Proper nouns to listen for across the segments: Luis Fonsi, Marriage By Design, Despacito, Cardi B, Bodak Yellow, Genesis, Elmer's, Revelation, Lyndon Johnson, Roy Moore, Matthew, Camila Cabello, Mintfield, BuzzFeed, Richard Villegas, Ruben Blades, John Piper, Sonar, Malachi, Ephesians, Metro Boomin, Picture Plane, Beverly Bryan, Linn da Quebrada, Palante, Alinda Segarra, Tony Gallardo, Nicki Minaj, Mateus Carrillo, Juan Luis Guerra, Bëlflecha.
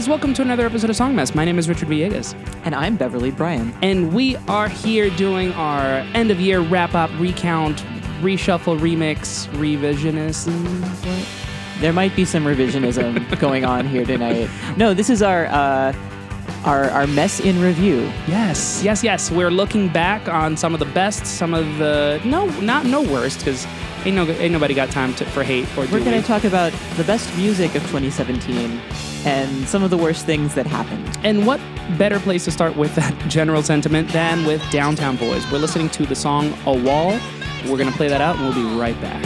guys. Welcome to another episode of Song Mess. My name is Richard Villegas. And I'm Beverly Bryan. And we are here doing our end-of-year wrap-up, recount, reshuffle, remix, revisionism. What? There might be some revisionism going on here tonight. No, this is our mess in review. Yes. We're looking back on some of the best, some of the worst, because ain't nobody got time for hate. Or we're going to talk about the best music of 2017 and some of the worst things that happened. And what better place to start with that general sentiment than with Downtown Boys? We're listening to the song A Wall. We're going to play that out, and we'll be right back.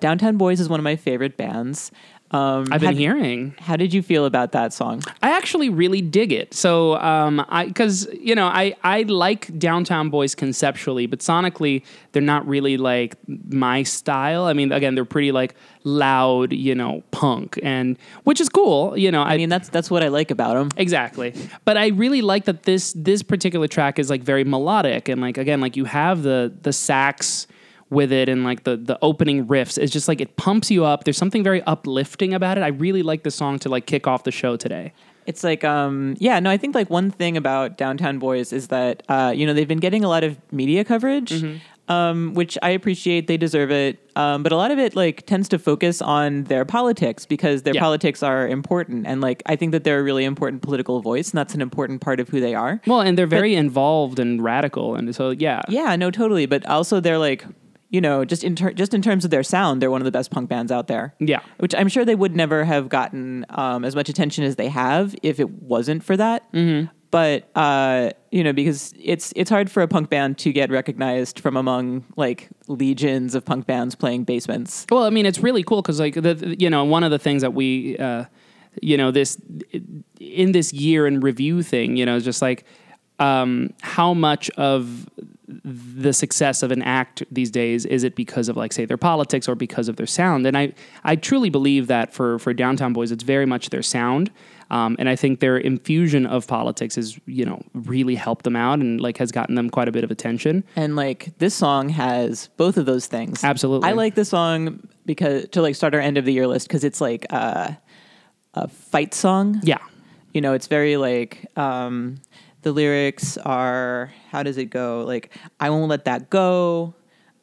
Downtown Boys is one of my favorite bands. I've been hearing. How did you feel about that song? I actually really dig it. So, I like Downtown Boys conceptually, but sonically, they're not really like my style. I mean, again, they're pretty like loud, punk, and which is cool. That's what I like about them. Exactly. But I really like that this particular track is like very melodic, and like again, like you have the sax with it, and like the opening riffs is just like it pumps you up. There's something very uplifting about it. I really like this song to like kick off the show today. It's like I think like one thing about Downtown Boys is that they've been getting a lot of media coverage, mm-hmm. Which I appreciate. They deserve it, but a lot of it like tends to focus on their politics because their politics are important, and like I think that they're a really important political voice, and that's an important part of who they are. Well, and they're very involved and radical, and so yeah, no, totally. But also they're like, you know, just in terms of their sound, they're one of the best punk bands out there. Yeah. Which I'm sure they would never have gotten as much attention as they have if it wasn't for that. Mm-hmm. But, you know, because it's hard for a punk band to get recognized from among, like, legions of punk bands playing basements. Well, I mean, it's really cool because, like, you know, one of the things that we, you know, in this year in review thing, you know, is just like how much of the success of an act these days is it because of, like, say, their politics or because of their sound. And I truly believe that for Downtown Boys, it's very much their sound. And I think their infusion of politics is, you know, really helped them out and, like, has gotten them quite a bit of attention. And, like, this song has both of those things. Absolutely. I like this song because to, like, start our end of the year list because it's, like, a fight song. Yeah. You know, it's very, like, the lyrics are, how does it go? Like, I won't let that go.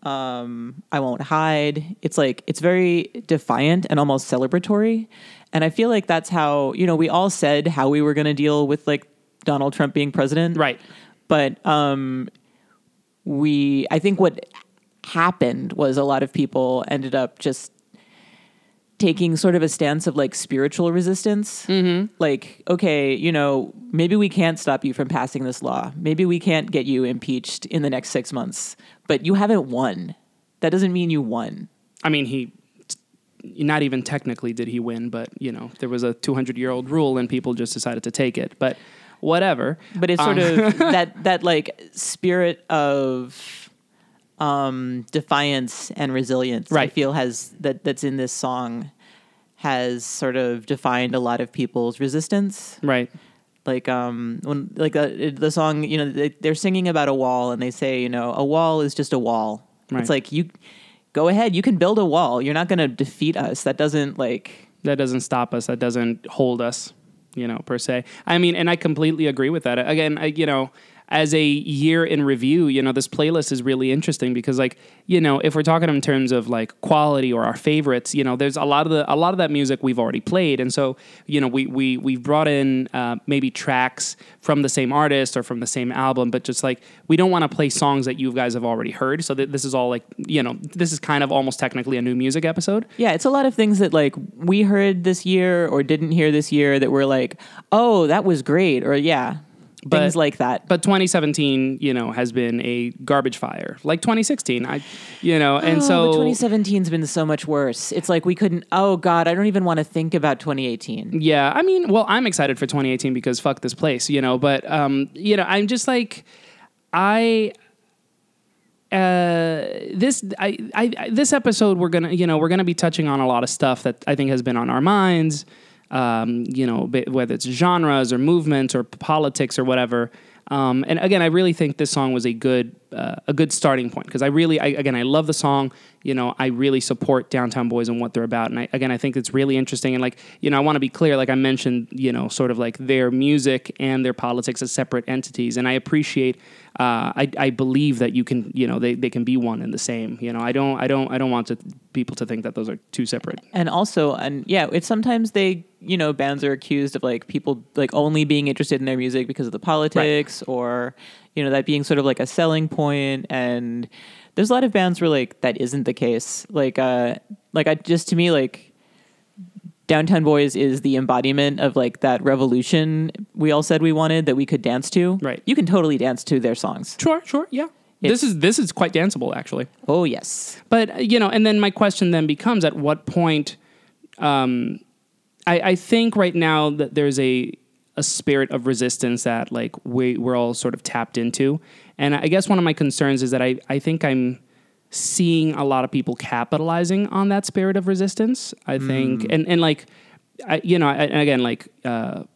I won't hide. It's, like, it's very defiant and almost celebratory. And I feel like that's how, you know, we all said how we were going to deal with, like, Donald Trump being president. Right. But I think what happened was a lot of people ended up just taking sort of a stance of, like, spiritual resistance. Mm-hmm. Like, okay, you know, maybe we can't stop you from passing this law. Maybe we can't get you impeached in the next 6 months. But you haven't won. That doesn't mean you won. I mean, not even technically did he win, but, you know, there was a 200-year-old rule and people just decided to take it, but whatever. But it's sort of that like spirit of defiance and resilience, right. I feel has that's in this song has sort of defined a lot of people's resistance. Right. Like, when, like the song, you know, they're singing about a wall and they say, you know, a wall is just a wall. Right. It's like you... Go ahead. You can build a wall. You're not going to defeat us. That doesn't stop us. That doesn't hold us, you know, per se. I mean, and I completely agree with that. Again, you know, as a year in review, you know, this playlist is really interesting because, like, you know, if we're talking in terms of, like, quality or our favorites, you know, there's a lot of that music we've already played. And so, you know, we've brought in maybe tracks from the same artist or from the same album, but just, like, we don't want to play songs that you guys have already heard. So this is all, like, you know, this is kind of almost technically a new music episode. Yeah, it's a lot of things that, like, we heard this year or didn't hear this year that we're like, oh, that was great, or yeah. But, things like that. But 2017, you know, has been a garbage fire. Like 2016, you know, and so... 2017's been so much worse. It's like we couldn't... Oh, God, I don't even want to think about 2018. Yeah, I mean, well, I'm excited for 2018 because fuck this place, you know, but, you know, I'm just like... this episode, we're gonna be touching on a lot of stuff that I think has been on our minds. You know, whether it's genres or movements or politics or whatever. And again, I really think this song was a good starting point because I love the song. You know, I really support Downtown Boys and what they're about. And I think it's really interesting. And, like, you know, I want to be clear, like I mentioned, you know, sort of like their music and their politics as separate entities. And I appreciate, I believe that you can, you know, they can be one and the same, you know, I don't want people to think that those are two separate. And also, and yeah, it's sometimes they, you know, bands are accused of, like, people, like, only being interested in their music because of the politics, right. Or, you know, that being sort of like a selling point. And there's a lot of bands where, like, that isn't the case. To me, like, Downtown Boys is the embodiment of, like, that revolution we all said we wanted that we could dance to. Right. You can totally dance to their songs. Sure. Yeah. This is quite danceable, actually. Oh, yes. But, you know, and then my question then becomes at what point, I think right now that there's a spirit of resistance that, like, we're all sort of tapped into. And I guess one of my concerns is that I think I'm seeing a lot of people capitalizing on that spirit of resistance, I think. And like, in a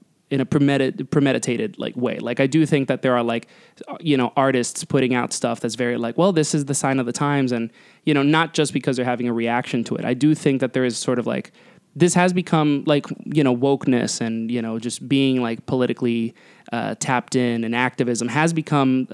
premeditated, like, way. Like, I do think that there are, like, you know, artists putting out stuff that's very, like, well, this is the sign of the times. And, you know, not just because they're having a reaction to it. I do think that there is sort of, like, this has become, like, you know, wokeness and, you know, just being, like, politically tapped in, and activism has become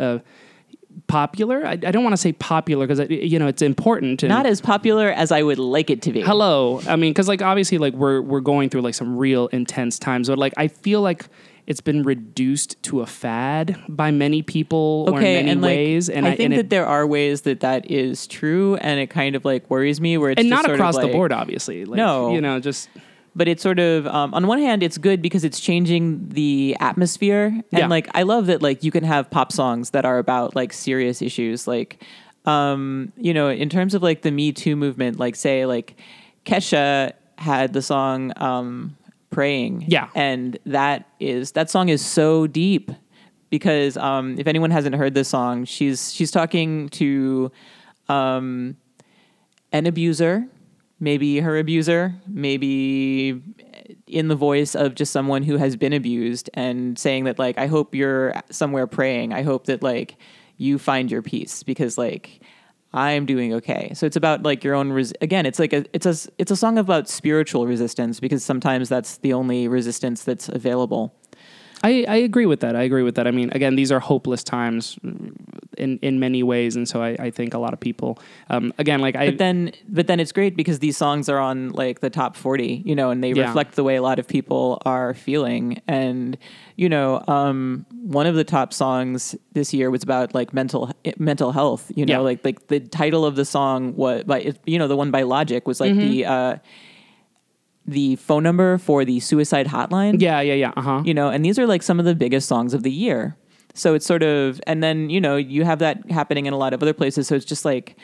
popular. I don't want to say popular because, you know, it's important. Not as popular as I would like it to be. Hello. I mean, because, like, obviously, like, we're going through, like, some real intense times. But, like, I feel like It's been reduced to a fad by many people or in many ways. And I think that there are ways that that is true, and it kind of like worries me where it's and just not across the board, obviously. No, you know, just. But it's sort of, on one hand, it's good because it's changing the atmosphere. And, like, I love that, like, you can have pop songs that are about, like, serious issues. Like, you know, in terms of, like, the Me Too movement, like, say, like, Kesha had the song Praying. Yeah. And that song is so deep because if anyone hasn't heard this song, she's talking to an abuser. Maybe her abuser, maybe in the voice of just someone who has been abused and saying that, like, I hope you're somewhere praying. I hope that, like, you find your peace because, like, I'm doing okay. So it's about, like, your own, again, it's like it's a song about spiritual resistance because sometimes that's the only resistance that's available. I agree with that. I mean, again, these are hopeless times in many ways. And so I think a lot of people, again, like I... But then it's great because these songs are on, like, the top 40, you know, and they reflect the way a lot of people are feeling. And, you know, one of the top songs this year was about, like, mental health, you know, like the title of the song was, you know, the one by Logic was, like, the phone number for the suicide hotline. You know, and these are, like, some of the biggest songs of the year. So it's sort of, and then, you know, you have that happening in a lot of other places. So it's just like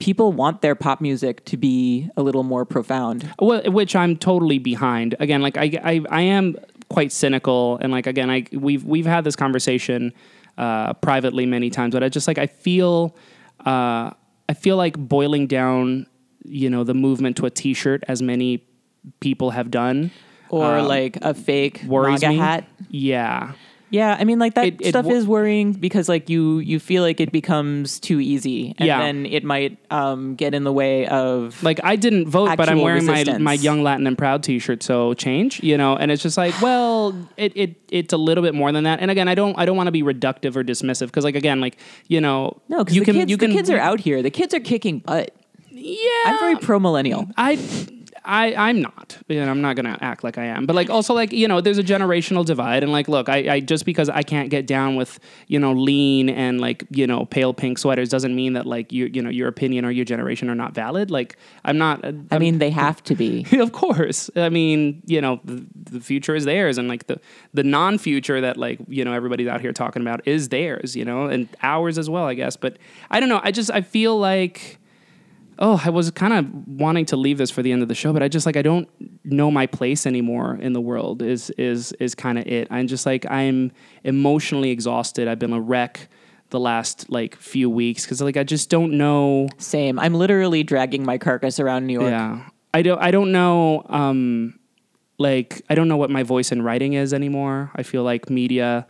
people want their pop music to be a little more profound. Well, which I'm totally behind. Again, like I am quite cynical, and, like, again, we've had this conversation privately many times, but I just, like, I feel like boiling down, you know, the movement to a t-shirt, as many people have done, or like a fake MAGA hat. Yeah. I mean, like, that stuff is worrying because, like, you feel like it becomes too easy, and then it might get in the way of, like, I didn't vote, but I'm wearing my Young Latin and Proud t-shirt, so change, you know. And it's just like, well, it's a little bit more than that. And again, I don't want to be reductive or dismissive because, like, again, like, you know, no, because the kids are out here. The kids are kicking butt. Yeah, I'm very pro millennial. I'm not, and, you know, I'm not going to act like I am, but, like, also, like, you know, there's a generational divide, and, like, look, I just because I can't get down with, you know, lean and, like, you know, pale pink sweaters doesn't mean that, like, you know, your opinion or your generation are not valid. Like, I'm not, I mean, they have to be, of course. I mean, you know, the future is theirs, and, like, the non-future that, like, you know, everybody's out here talking about is theirs, you know, and ours as well, I guess. But I don't know. I feel like, oh, I was kind of wanting to leave this for the end of the show, but I just, like, I don't know my place anymore in the world is kind of it. I'm just, like, I'm emotionally exhausted. I've been a wreck the last, like, few weeks because, like, I just don't know. Same. I'm literally dragging my carcass around New York. Yeah. I don't know. Like, I don't know what my voice in writing is anymore. I feel like media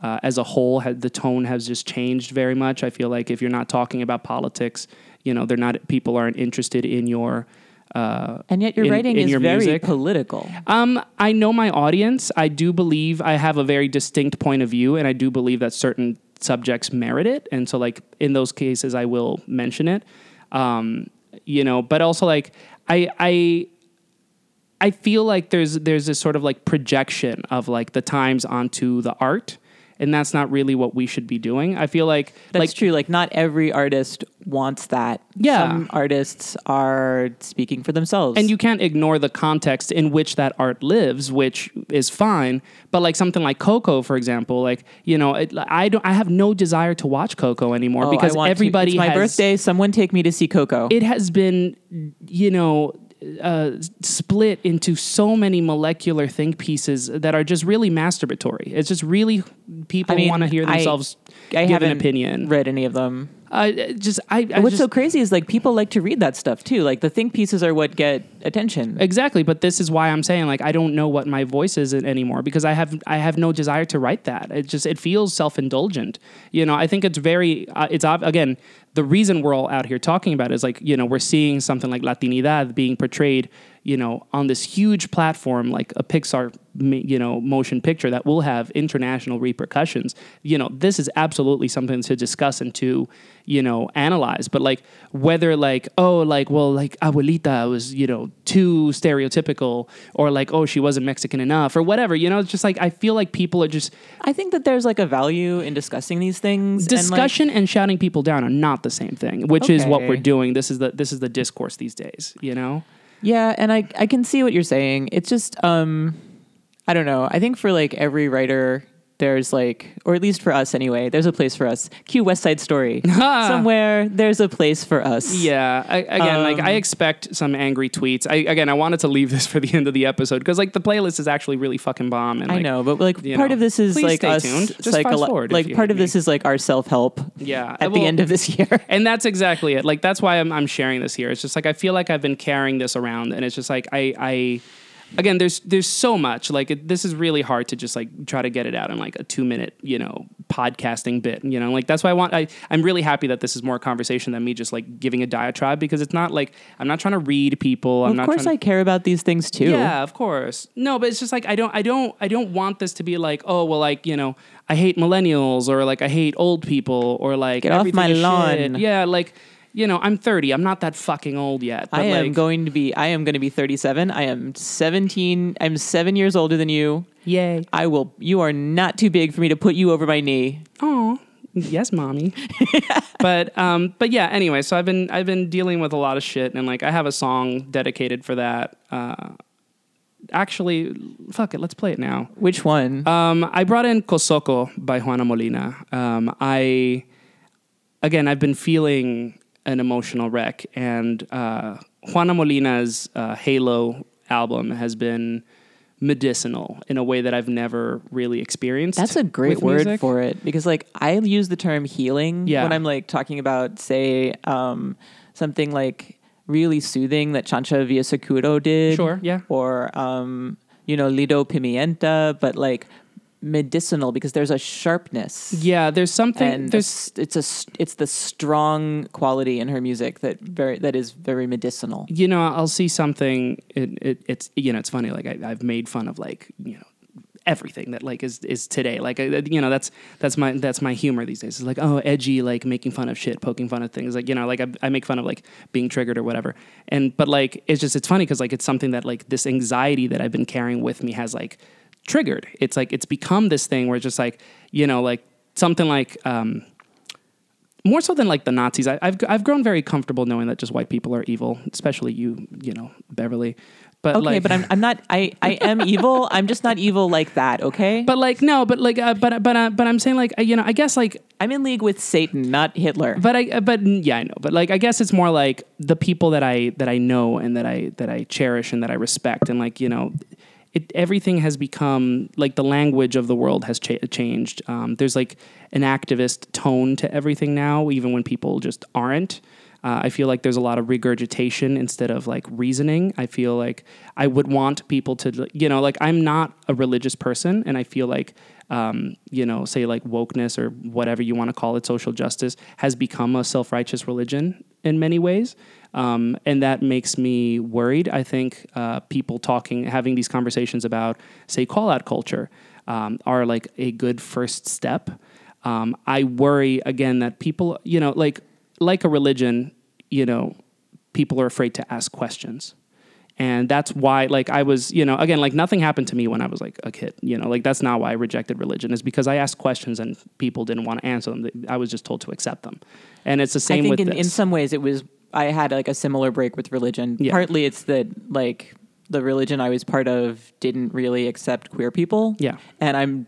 as a whole, the tone has just changed very much. I feel like if you're not talking about politics, you know, people aren't interested in your, and yet writing is very music. Political. I know my audience. I do believe I have a very distinct point of view, and I do believe that certain subjects merit it. And so, like, in those cases, I will mention it. You know, but also, like, I feel like there's this sort of, like, projection of, like, the times onto the art. And that's not really what we should be doing. I feel like that's true. Like, not every artist wants that. Yeah. Some artists are speaking for themselves. And you can't ignore the context in which that art lives, which is fine. But, like, something like Coco, for example, like, you know, I have no desire to watch Coco anymore because everybody it's my birthday. Someone take me to see Coco. It has been, you know, split into so many molecular think pieces that are just really masturbatory. It's just really people want to hear themselves give an opinion. Read any of them? What's so crazy is, like, people like to read that stuff too. Like, the think pieces are what get attention. Exactly. But this is why I'm saying, like, I don't know what my voice is anymore because I have no desire to write that. It feels self-indulgent. You know, I think it's very, again, the reason we're all out here talking about it is, like, you know, we're seeing something like Latinidad being portrayed, you know, on this huge platform, like a Pixar, you know, motion picture that will have international repercussions. You know, this is absolutely something to discuss and to, you know, analyze. But, like, whether, like, oh, like, well, like, Abuelita was, you know, too stereotypical, or like, oh, she wasn't Mexican enough or whatever. You know, it's just like, I feel like people are just... I think that there's like a value in discussing these things. Discussion and shouting people down are not the same thing, which is what we're doing. This is the discourse these days, you know? Yeah, and I can see what you're saying. It's just, I don't know. I think for like every writer... There's like, or at least for us anyway, there's a place for us. Cue West Side Story. Somewhere, there's a place for us. Yeah. I expect some angry tweets. I wanted to leave this for the end of the episode because like the playlist is actually really fucking bomb. And I know, but like part of this is like us. Like part of this is like our self-help. Yeah. At the end of this year. And that's exactly it. Like that's why I'm sharing this here. It's just like I feel like I've been carrying this around, and it's just like I again, there's so much. Like this is really hard to just like try to get it out in like a 2-minute, you know, podcasting bit. You know, like that's why I'm really happy that this is more a conversation than me just like giving a diatribe, because it's not like I'm not trying to read people. Well, of course, I care about these things too. Yeah, of course. No, but it's just like I don't want this to be like, oh well, like, you know, I hate millennials, or like I hate old people, or like get off my lawn. Shit. Yeah, like. You know, I'm 30. I'm not that fucking old yet. But I am going to be 37. I am 17. I'm 7 years older than you. Yay. You are not too big for me to put you over my knee. Aw. Yes, mommy. But yeah, anyway, so I've been dealing with a lot of shit, and like I have a song dedicated for that. Actually, fuck it, let's play it now. Which one? I brought in Cosoco by Juana Molina. I've been feeling an emotional wreck, and Juana Molina's Halo album has been medicinal in a way that I've never really experienced. That's a great word for it, because like I use the term healing when I'm like talking about, say, something like really soothing that Chancha Villasecuro did. Sure, yeah. Or, you know, Lido Pimienta, but like medicinal, because there's a sharpness. Yeah, there's something. And it's the strong quality in her music that is very medicinal. You know, I'll see something. It's you know, it's funny. Like I've made fun of, like, you know, everything that like is today. Like you know, that's my humor these days. It's like, oh, edgy, like making fun of shit, poking fun of things. Like, you know, like I make fun of like being triggered or whatever. And but like it's funny because like it's something that like this anxiety that I've been carrying with me has like triggered. It's like it's become this thing where it's just like, you know, like something like more so than like the Nazis. I've grown very comfortable knowing that just white people are evil, especially you know, Beverly. But okay, like, but I'm not. I am evil. I'm just not evil like that. Okay. But like no. But like but I'm saying like you know, I guess like I'm in league with Satan, not Hitler. But yeah, I know. But like I guess it's more like the people that I know and that I cherish and that I respect, and like, you know. Everything has become, like, the language of the world has changed. There's, like, an activist tone to everything now, even when people just aren't. I feel like there's a lot of regurgitation instead of, like, reasoning. I feel like I would want people to, you know, like, I'm not a religious person, and I feel like, you know, say, like, wokeness or whatever you want to call it, social justice, has become a self-righteous religion in many ways. And that makes me worried. I think people having these conversations about, say, call-out culture are like a good first step. I worry, again, that people, you know, like a religion, you know, people are afraid to ask questions. And that's why, like, I was, you know, again, like, nothing happened to me when I was, like, a kid, you know, like, that's not why I rejected religion, is because I asked questions and people didn't want to answer them. I was just told to accept them. And it's the same with this. I think in some ways it was... I had like a similar break with religion. Yeah. Partly it's that like the religion I was part of didn't really accept queer people. Yeah. And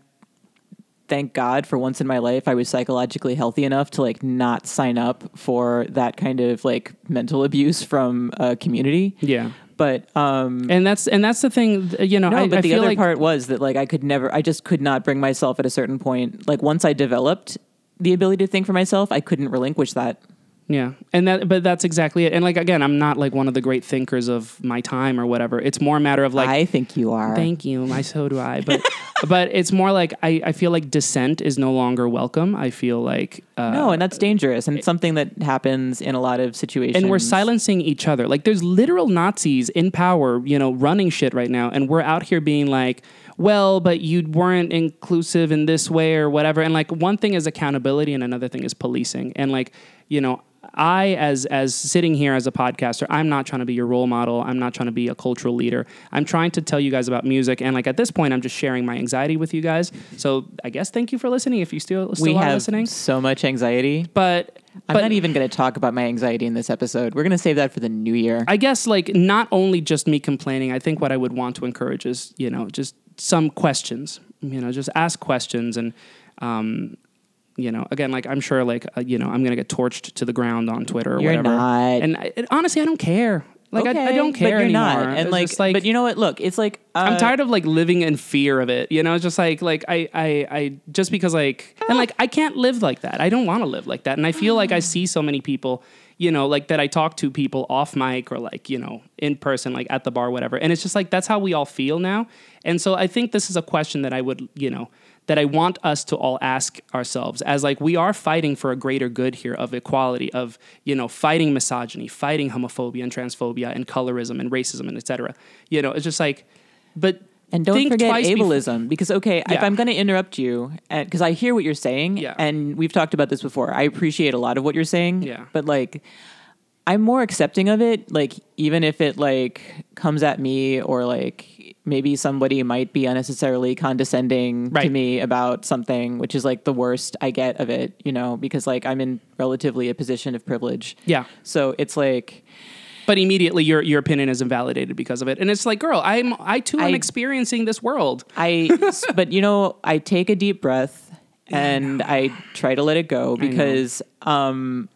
thank God for once in my life, I was psychologically healthy enough to like not sign up for that kind of like mental abuse from a community. Yeah. But, and that's the thing, you know, but the other part was that like, I just could not bring myself at a certain point. Like once I developed the ability to think for myself, I couldn't relinquish that. Yeah. But that's exactly it. And like, again, I'm not like one of the great thinkers of my time or whatever. It's more a matter of like, I think you are. Thank you. So do I. But, but it's more like, I feel like dissent is no longer welcome. I feel like, no, and that's dangerous. And it's something that happens in a lot of situations. And we're silencing each other. Like there's literal Nazis in power, you know, running shit right now. And we're out here being like, well, but you weren't inclusive in this way or whatever. And like one thing is accountability and another thing is policing. And like, you know, I, as sitting here as a podcaster, I'm not trying to be your role model. I'm not trying to be a cultural leader. I'm trying to tell you guys about music. And like at this point, I'm just sharing my anxiety with you guys. So I guess thank you for listening if you still are listening. We have so much anxiety. But... I'm not even going to talk about my anxiety in this episode. We're going to save that for the new year. I guess, like, not only just me complaining, I think what I would want to encourage is, you know, just some questions. You know, just ask questions and, you know, again, like, I'm sure, like, you know, I'm going to get torched to the ground on Twitter or whatever. You're not. And honestly, I don't care. Like, okay, I don't care but you're anymore. Not. And like, but you know what? Look, it's like I'm tired of like living in fear of it. You know, it's just like I just because like and like I can't live like that. I don't want to live like that. And I feel like I see so many people, you know, like that I talk to people off mic or like, you know, in person, like at the bar, whatever. And it's just like that's how we all feel now. And so I think this is a question that I would, you know, that I want us to all ask ourselves as like we are fighting for a greater good here of equality, of, you know, fighting misogyny, fighting homophobia and transphobia and colorism and racism and et cetera. You know, it's just like, but and don't forget ableism because, okay, yeah. If I'm going to interrupt you because I hear what you're saying and we've talked about this before. I appreciate a lot of what you're saying, but like I'm more accepting of it. Like even if it like comes at me or like, maybe somebody might be unnecessarily condescending to me about something, which is like the worst I get of it, you know, because like I'm in relatively a position of privilege. Yeah. So it's like... But immediately your opinion is invalidated because of it. And it's like, girl, I too am experiencing this world. But you know, I take a deep breath and I try to let it go because I'm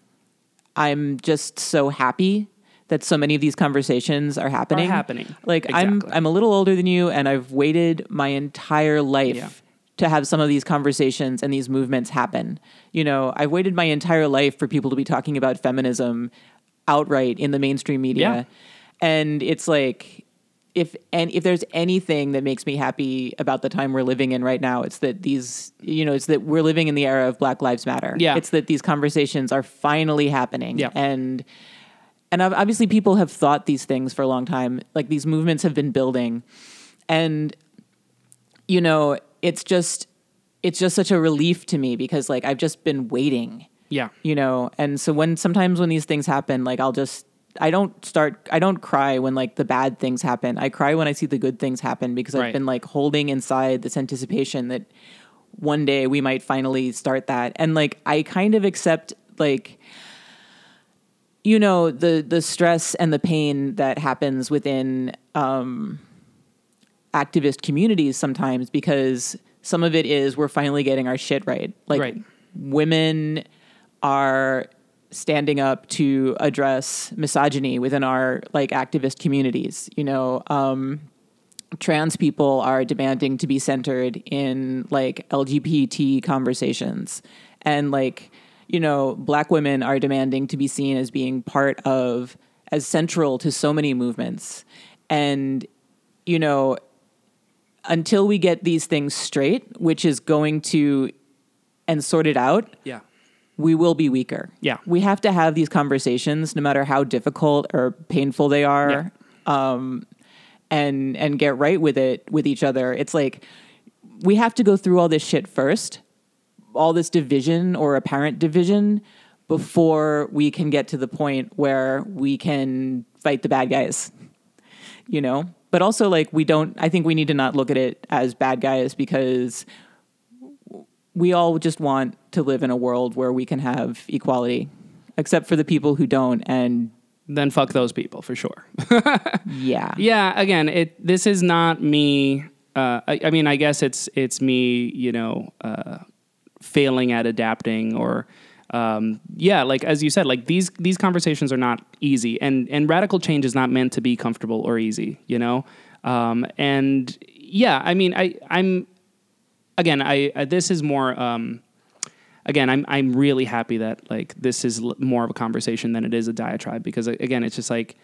just so happy that so many of these conversations are happening. Like I'm a little older than you and I've waited my entire life to have some of these conversations and these movements happen. You know, I've waited my entire life for people to be talking about feminism outright in the mainstream media. Yeah. And it's like, if there's anything that makes me happy about the time we're living in right now, it's that these, you know, it's that we're living in the era of Black Lives Matter. Yeah. It's that these conversations are finally happening. Yeah. And obviously people have thought these things for a long time. Like these movements have been building and, you know, it's just such a relief to me because like, I've just been waiting, you know? And so sometimes when these things happen, like I don't cry when like the bad things happen. I cry when I see the good things happen because I've been like holding inside this anticipation that one day we might finally start that. And like, I kind of accept like, you know, the stress and the pain that happens within activist communities sometimes because some of it is we're finally getting our shit right. Like women are standing up to address misogyny within our like activist communities, you know, trans people are demanding to be centered in like LGBT conversations and like, you know, Black women are demanding to be seen as being part of, as central to so many movements. And, you know, until we get these things straight, which is going to, and sorted out, we will be weaker. Yeah. We have to have these conversations, no matter how difficult or painful they are, and get right with it, with each other. It's like, we have to go through all this shit first, all this division or apparent division before we can get to the point where we can fight the bad guys, you know? But also like I think we need to not look at it as bad guys because we all just want to live in a world where we can have equality, except for the people who don't and then fuck those people for sure. Yeah. Again, this is not me. I mean, I guess it's me, you know, failing at adapting or, like, as you said, like these conversations are not easy and radical change is not meant to be comfortable or easy, you know? And yeah, I mean, I'm really happy that like, this is more of a conversation than it is a diatribe because again, it's just like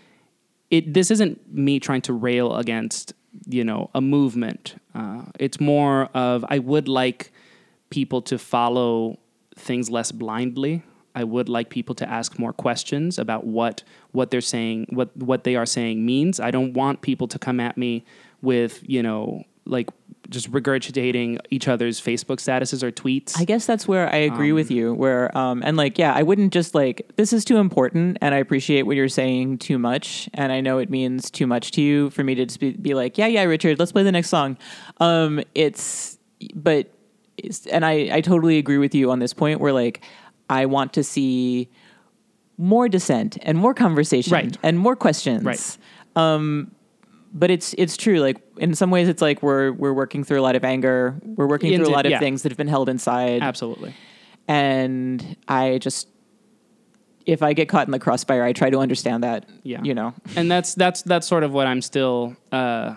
this isn't me trying to rail against, you know, a movement. It's more of, I would like people to follow things less blindly. I would like people to ask more questions about what they're saying, what they are saying means. I don't want people to come at me with, you know, like just regurgitating each other's Facebook statuses or tweets. I guess that's where I agree with you, where and like, yeah, I wouldn't just like, this is too important and I appreciate what you're saying too much and I know it means too much to you for me to just be like, yeah, Richard, let's play the next song. And I totally agree with you on this point where like, I want to see more dissent and more conversation and more questions. Right. But it's true. Like in some ways it's like, we're working through a lot of anger. We're working through a lot of things that have been held inside. Absolutely. And I just, if I get caught in the crossfire, I try to understand that, you know? And that's sort of what I'm still, I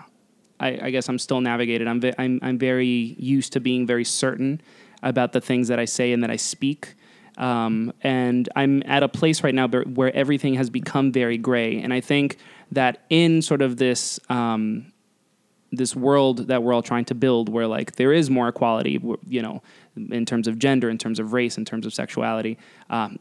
guess I'm still navigated. I'm very used to being very certain about the things that I say and that I speak. And I'm at a place right now where everything has become very gray. And I think that in sort of this, this world that we're all trying to build where like there is more equality, you know, in terms of gender, in terms of race, in terms of sexuality,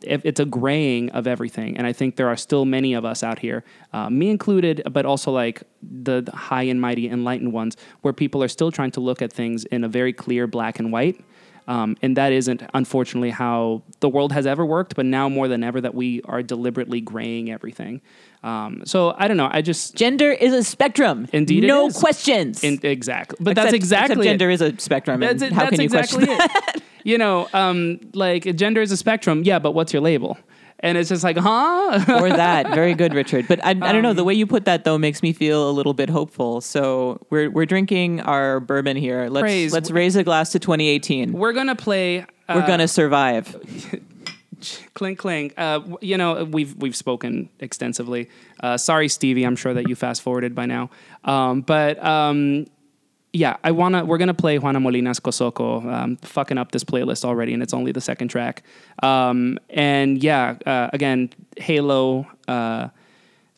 it's a graying of everything. And I think there are still many of us out here, me included, but also like the high and mighty enlightened ones, where people are still trying to look at things in a very clear black and white. And that isn't, unfortunately, how the world has ever worked, but now more than ever that we are deliberately graying everything. So I don't know. I just... Gender is a spectrum. Indeed it is. No questions. Exactly. But that's exactly it. Gender is a spectrum. That's it. How can you question that? You know, like gender is a spectrum. Yeah, but what's your label? And it's just like, huh? Or that. Very good, Richard. But I don't know. The way you put that, though, makes me feel a little bit hopeful. So we're drinking our bourbon here. Let's raise a glass to 2018. We're going to play... we're going to survive. Clink, clink. You know, we've spoken extensively. Sorry, Stevie. I'm sure that you fast-forwarded by now. Yeah, we're gonna play Juana Molina's Cosoco. Fucking up this playlist already, and it's only the second track. And yeah, again, Halo,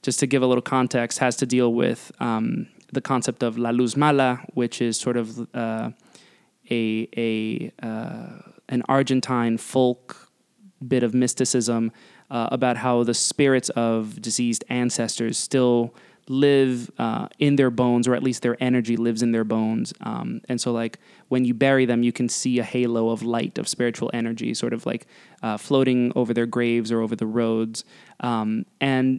just to give a little context, has to deal with the concept of La Luz Mala, which is sort of an Argentine folk bit of mysticism about how the spirits of deceased ancestors still live in their bones, or at least their energy lives in their bones. And so like when you bury them, you can see a halo of light, of spiritual energy, sort of like floating over their graves or over the roads. And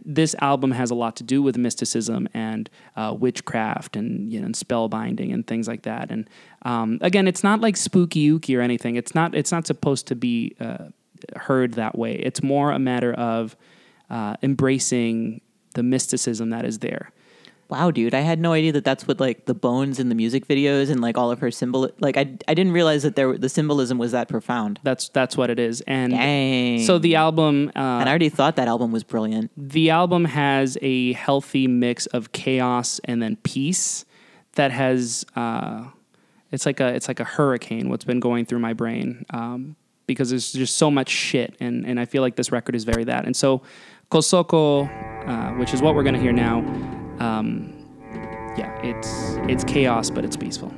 this album has a lot to do with mysticism and witchcraft and, you know, and spellbinding and things like that. And again, it's not like spooky ooky or anything. It's not supposed to be heard that way. It's more a matter of embracing the mysticism that is there. Wow, dude. I had no idea that's what like the bones in the music videos and like all of her symbol, like I didn't realize that the symbolism was that profound. That's what it is. And dang. So the album, and I already thought that album was brilliant. The album has a healthy mix of chaos and then peace that has, it's like a hurricane. What's been going through my brain. Because there's just so much shit. And I feel like this record is very that. And so Cosoco, which is what we're going to hear now. Yeah, it's chaos, but it's peaceful.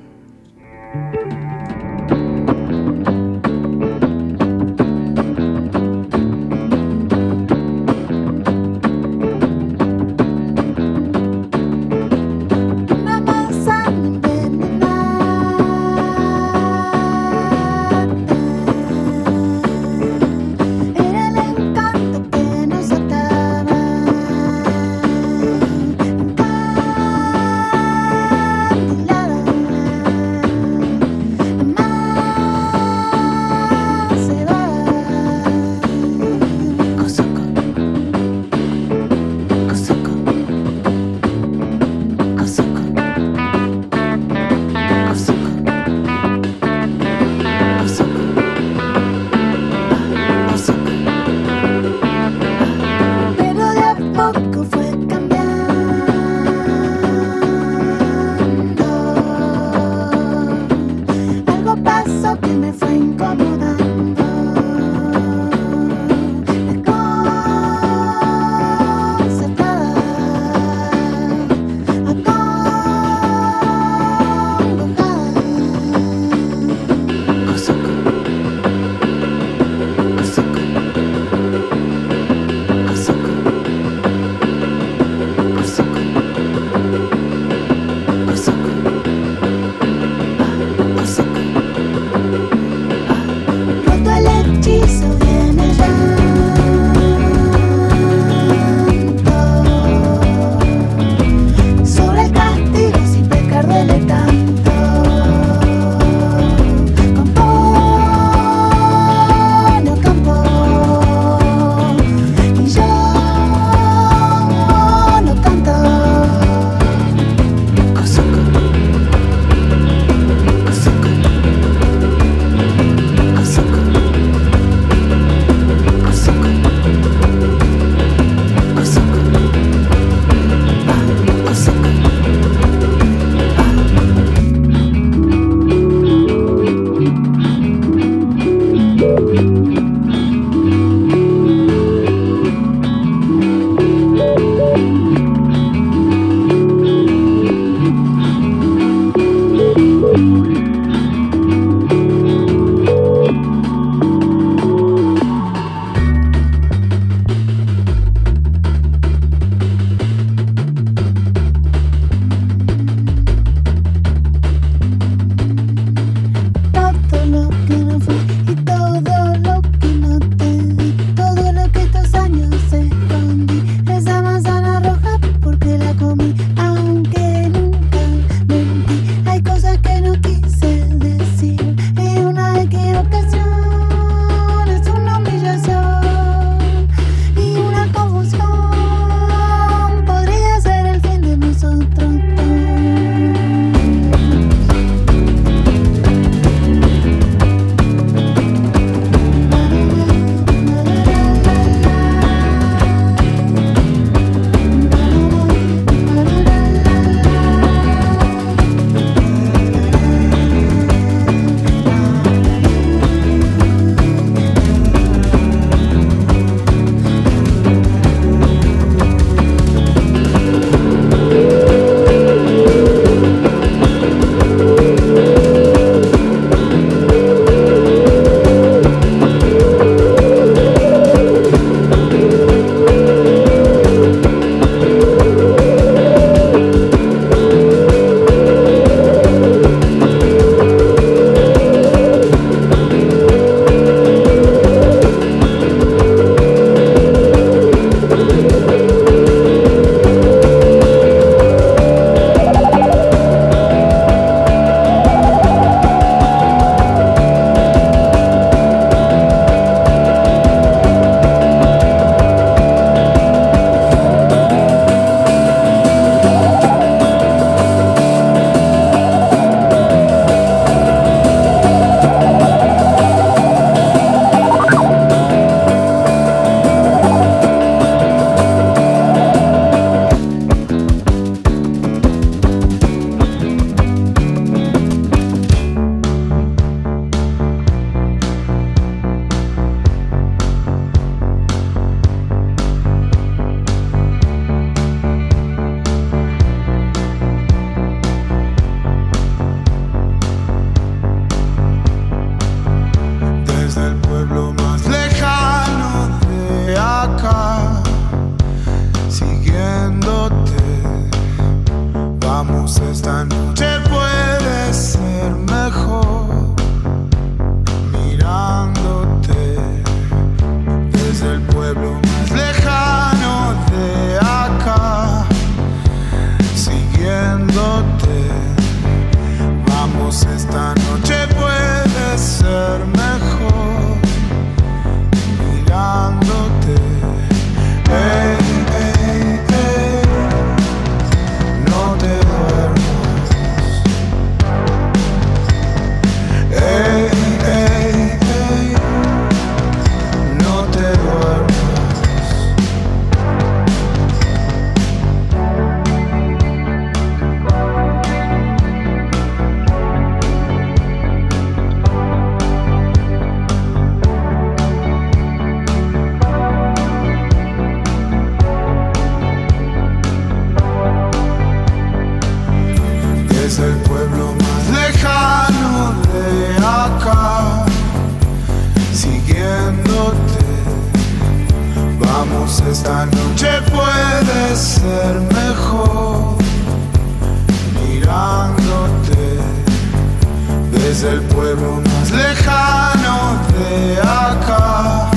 esta noche puede ser mejor mirándote desde el pueblo más lejano de acá, siguiéndote. Vamos, esta noche puede ser mejor mirándote. Hey. Esta noche puede ser mejor mirándote desde el pueblo más lejano de acá,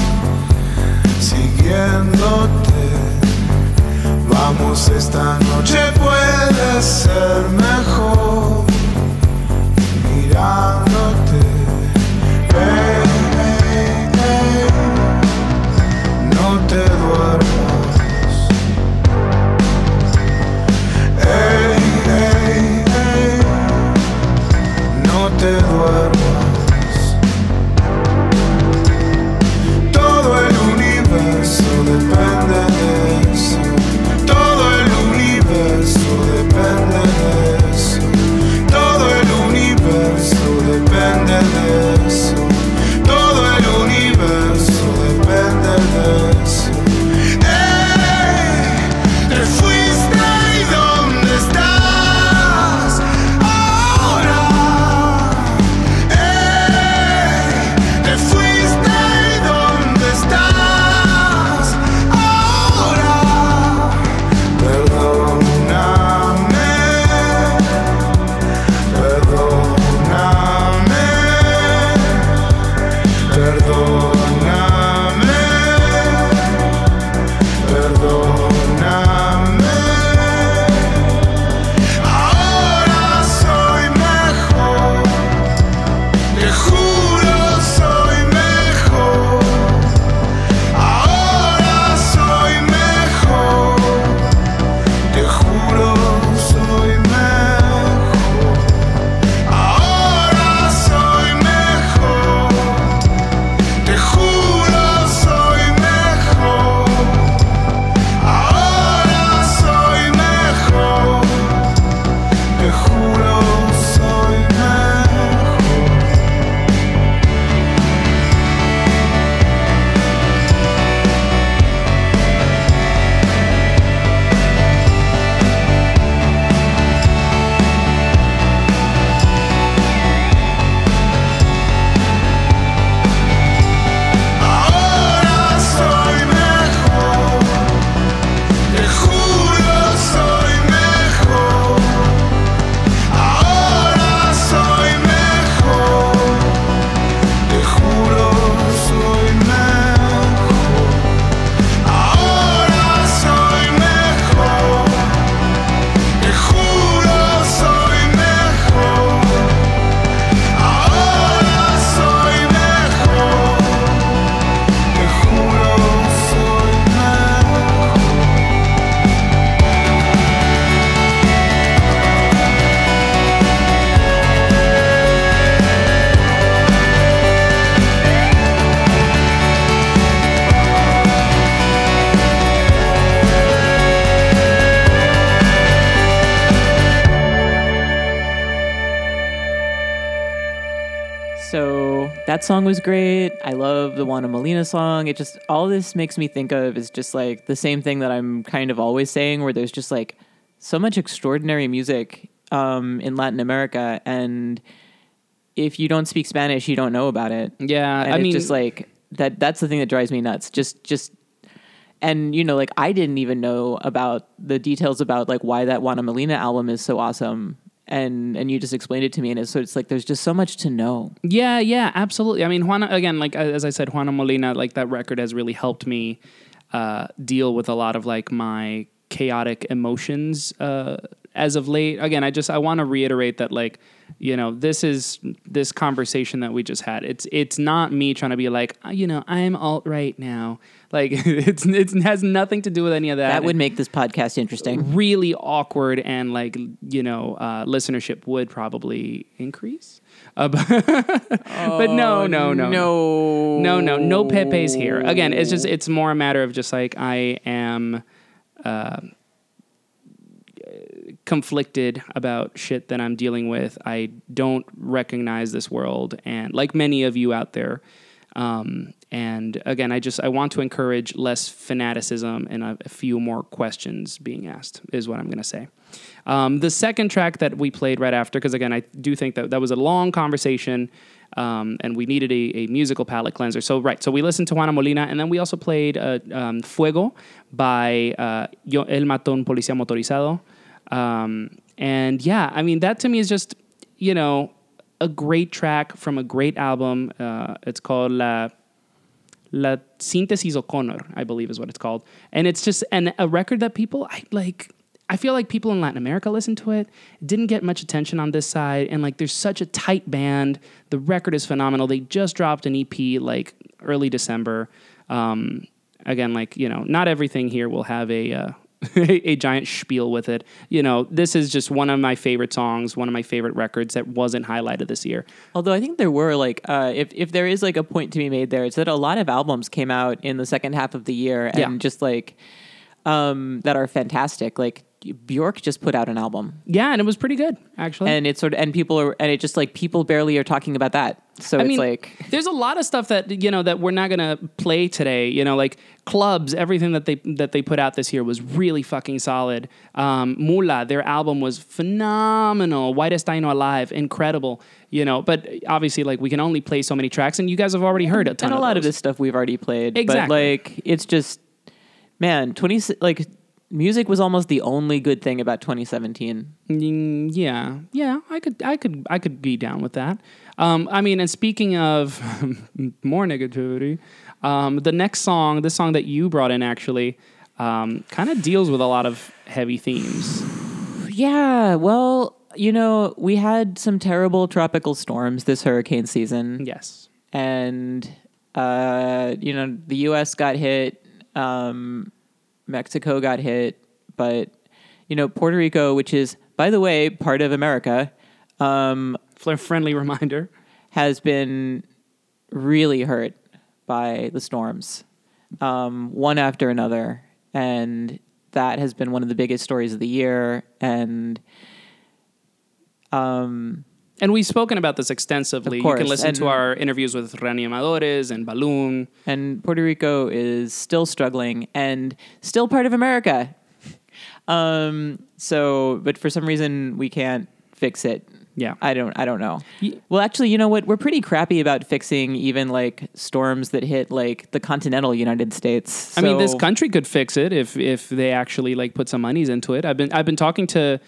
siguiéndote. Vamos, esta noche puede ser mejor mirándote. Hey. No te duermas. Ey, ey, ey. No te duermas. Todo el universo depende de eso. Todo el universo depende de eso. Todo el universo depende de eso. Todo el universo depende de eso. That song was great. I love the Juana Molina song. It just, all this makes me think of is just like the same thing that I'm kind of always saying, where there's just like so much extraordinary music in Latin America, and if you don't speak Spanish, you don't know about it. Yeah, and I mean, just like that's the thing that drives me nuts. Just and you know, like I didn't even know about the details about like why that Juana Molina album is so awesome. and you just explained it to me, and it's, so it's like there's just so much to know. Yeah, yeah, absolutely. I mean, Juana, again, like as I said, Juana Molina, like that record has really helped me deal with a lot of like my chaotic emotions as of late. Again, I want to reiterate that, like, you know, this conversation that we just had, it's not me trying to be like, you know, I'm alt-right now. Like it has nothing to do with any of that. That would make this podcast interesting. Really awkward, and like, you know, listenership would probably increase. But no Pepe's here. Again, it's more a matter of just like I am conflicted about shit that I'm dealing with. I don't recognize this world, and like many of you out there. And again, I want to encourage less fanaticism and a few more questions being asked is what I'm going to say. The second track that we played right after, because again, I do think that was a long conversation, and we needed a musical palate cleanser. So we listened to Juana Molina, and then we also played Fuego by Yo El Matón Policía Motorizado. And yeah, I mean, that to me is just, you know, a great track from a great album. It's called La Síntesis O'Connor, I believe is what it's called. And it's just a record that I feel like people in Latin America listen to it. It didn't get much attention on this side. And like, there's such a tight band. The record is phenomenal. They just dropped an EP like early December. Again, like, you know, not everything here will have a giant spiel with it. You know, this is just one of my favorite songs, one of my favorite records that wasn't highlighted this year. Although I think there were like, if there is like a point to be made there, it's that a lot of albums came out in the second half of the year and just like, that are fantastic. Like Bjork just put out an album. Yeah. And it was pretty good actually. And it's sort of, and people barely are talking about that. So I mean, like, there's a lot of stuff that, you know, that we're not going to play today, you know, like Clubs, everything that they put out this year was really fucking solid. Mula, their album was phenomenal. White Estaino Alive, incredible, you know, but obviously like we can only play so many tracks and you guys have already heard a ton of lot of this stuff we've already played. Exactly. But like, it's just, man, music was almost the only good thing about 2017. Yeah. Yeah. I could be down with that. I mean, and speaking of more negativity, the next song, this song that you brought in actually, kind of deals with a lot of heavy themes. Yeah. Well, you know, we had some terrible tropical storms this hurricane season. Yes. And, you know, the U.S. got hit, Mexico got hit, but, you know, Puerto Rico, which is, by the way, part of America, friendly reminder, has been really hurt by the storms, one after another. And that has been one of the biggest stories of the year. And we've spoken about this extensively. You can listen to our interviews with Reanimadores and Balloon. And Puerto Rico is still struggling and still part of America. So, but for some reason we can't fix it. Yeah. I don't know. Well, actually, you know what? We're pretty crappy about fixing even like storms that hit like the continental United States. So. I mean, this country could fix it if they actually like put some monies into it. I've been talking to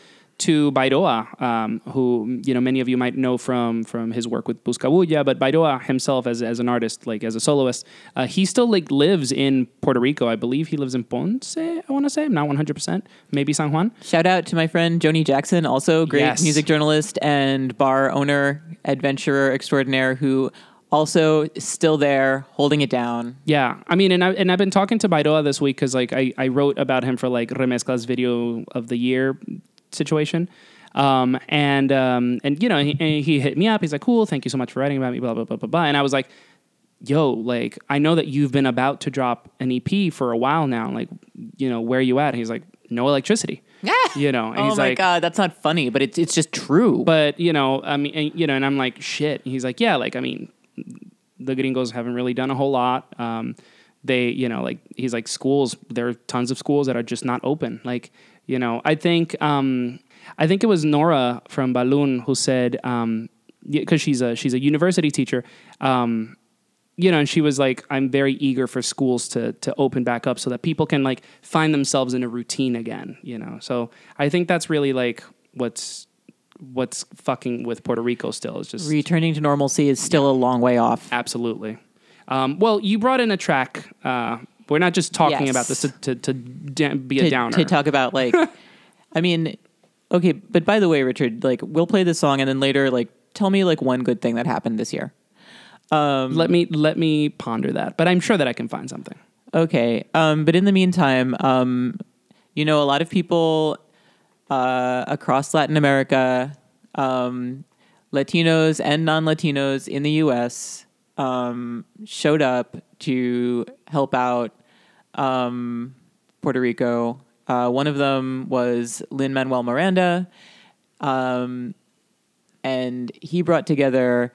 Bairoa, who, you know, many of you might know from his work with Buscabulla, but Bairoa himself as an artist, like as a soloist, he still like lives in Puerto Rico. I believe he lives in Ponce, I want to say. I'm not 100%, maybe San Juan. Shout out to my friend Joni Jackson, also great music journalist and bar owner, adventurer extraordinaire, who also still there holding it down. Yeah. I mean, and I've been talking to Bairoa this week because like I wrote about him for like Remezcla's video of the year situation. And you know, he hit me up. He's like, cool. Thank you so much for writing about me, blah, blah, blah, blah, blah. And I was like, yo, like, I know that you've been about to drop an EP for a while now. Like, you know, where are you at? And he's like, no electricity. Yeah. You know, and he's like, oh my God, that's not funny, but it's just true. But you know, I mean, and, you know, and I'm like, shit. And he's like, yeah, like, I mean, the gringos haven't really done a whole lot. They, you know, like, he's like schools, there are tons of schools that are just not open. Like, you know, I think it was Nora from Balloon who said, because she's a university teacher, you know, and she was like, I'm very eager for schools to open back up so that people can like find themselves in a routine again, you know. So I think that's really like what's what's fucking with Puerto Rico still. It's just returning to normalcy is still a long way off. Absolutely. Well, you brought in a track. We're not just talking about this to be a downer. To talk about, like, I mean, okay, but by the way, Richard, like, we'll play this song and then later, like, tell me, like, one good thing that happened this year. Let me ponder that, but I'm sure that I can find something. Okay. But in the meantime, you know, a lot of people across Latin America, Latinos and non-Latinos in the U.S., showed up to help out Puerto Rico. One of them was Lin-Manuel Miranda, and he brought together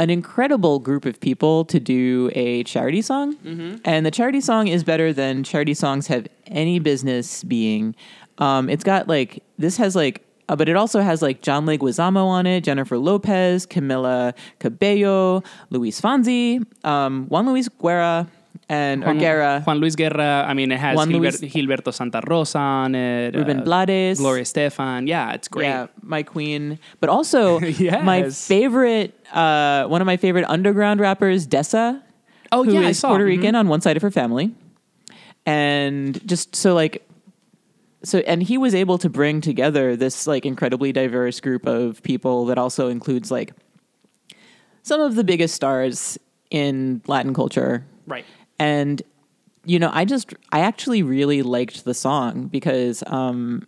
an incredible group of people to do a charity song. Mm-hmm. And the charity song is better than charity songs have any business being. It's got, like, this has, like, but it also has, like, John Leguizamo on it, Jennifer Lopez, Camila Cabello, Luis Fonsi, Juan Luis Guerra, Juan Luis Guerra. I mean, it has Gilberto Santa Rosa on it. Ruben Blades. Gloria Estefan. Yeah, it's great. Yeah, my queen. But also, yes, my favorite, one of my favorite underground rappers, Dessa. Oh, who is Puerto Rican on one side of her family. And just so, like... So, and he was able to bring together this, like, incredibly diverse group of people that also includes, like, some of the biggest stars in Latin culture. Right. And, you know, I actually really liked the song because, you know,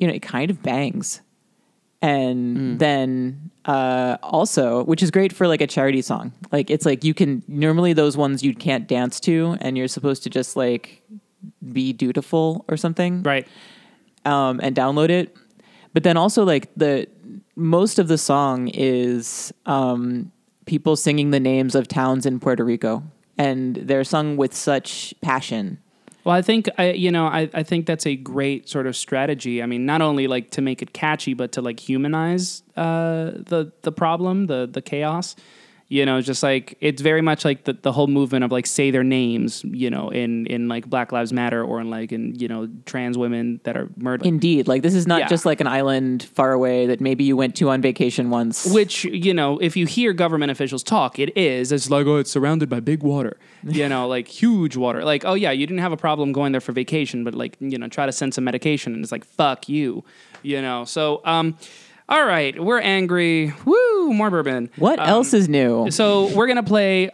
it kind of bangs. And then also, which is great for, like, a charity song. Like, it's like you can, normally those ones you can't dance to and you're supposed to just, like... be dutiful or something, right? And download it. But then also, like, the most of the song is people singing the names of towns in Puerto Rico, and they're sung with such passion. Well, I think I think that's a great sort of strategy. I mean, not only, like, to make it catchy, but to, like, humanize the problem, the chaos. You know, just, like, it's very much like the whole movement of, like, say their names, you know, in like Black Lives Matter or in, like, in, you know, trans women that are murdered. Indeed. Like, this is not just like an island far away that maybe you went to on vacation once. Which, you know, if you hear government officials talk, it's like, oh, it's surrounded by big water, you know, like huge water. Like, oh yeah, you didn't have a problem going there for vacation, but, like, you know, try to send some medication and it's like, fuck you, you know? So, all right, we're angry. Woo, more bourbon. What else is new? So we're going to play,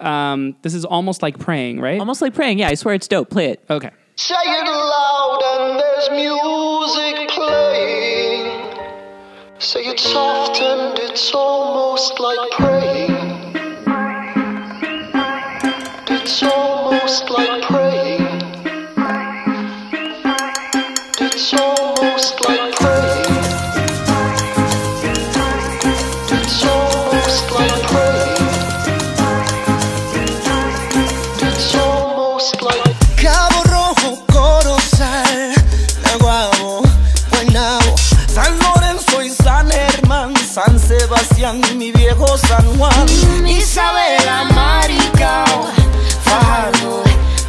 this is Almost Like Praying, right? Almost Like Praying, yeah, I swear it's dope. Play it. Okay. Say it loud and there's music playing. Say it soft and it's almost like praying. It's almost like praying. It's almost like praying. San Sebastián, mi viejo San Juan, Isabela, Maricao, Fajardo,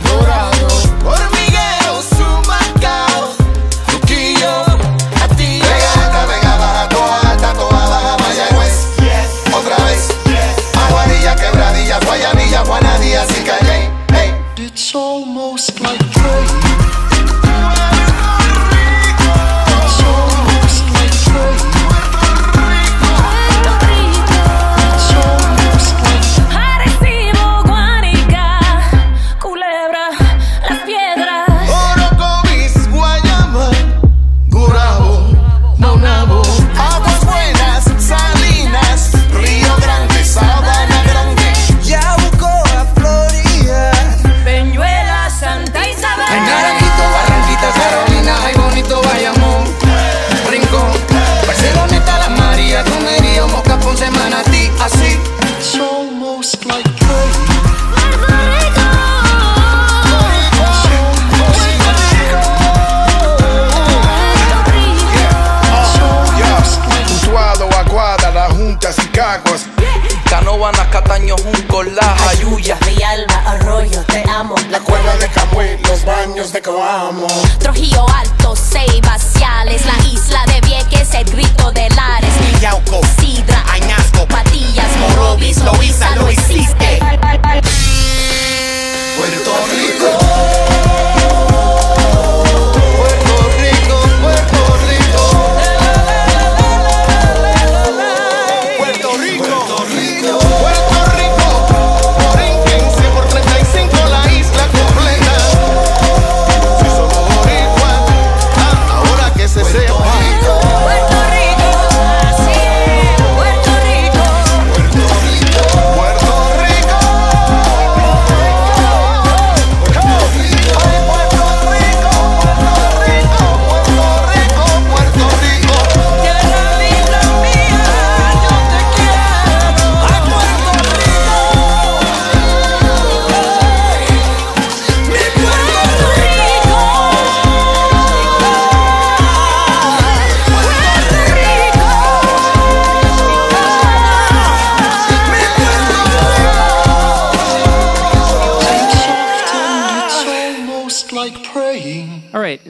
Dorado, Hormiguero, Sumacao, Luquillo, a ti. Pega alta, pega baja, toa alta, toa baja, Mayagüez, yes. Otra vez, yes. Aguadilla, Quebradilla, Guayanilla, Juanadilla, Cicayay, hey. It's almost like praying.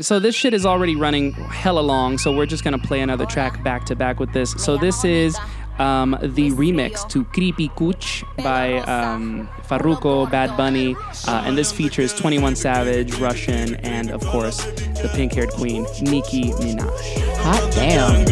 So this shit is already running hella long, so we're just gonna play another track back to back with this. So this is the remix to Creepy Cooch by Farruko, Bad Bunny, and this features 21 Savage, Rvssian, and of course the pink-haired queen Nicki Minaj. Hot damn.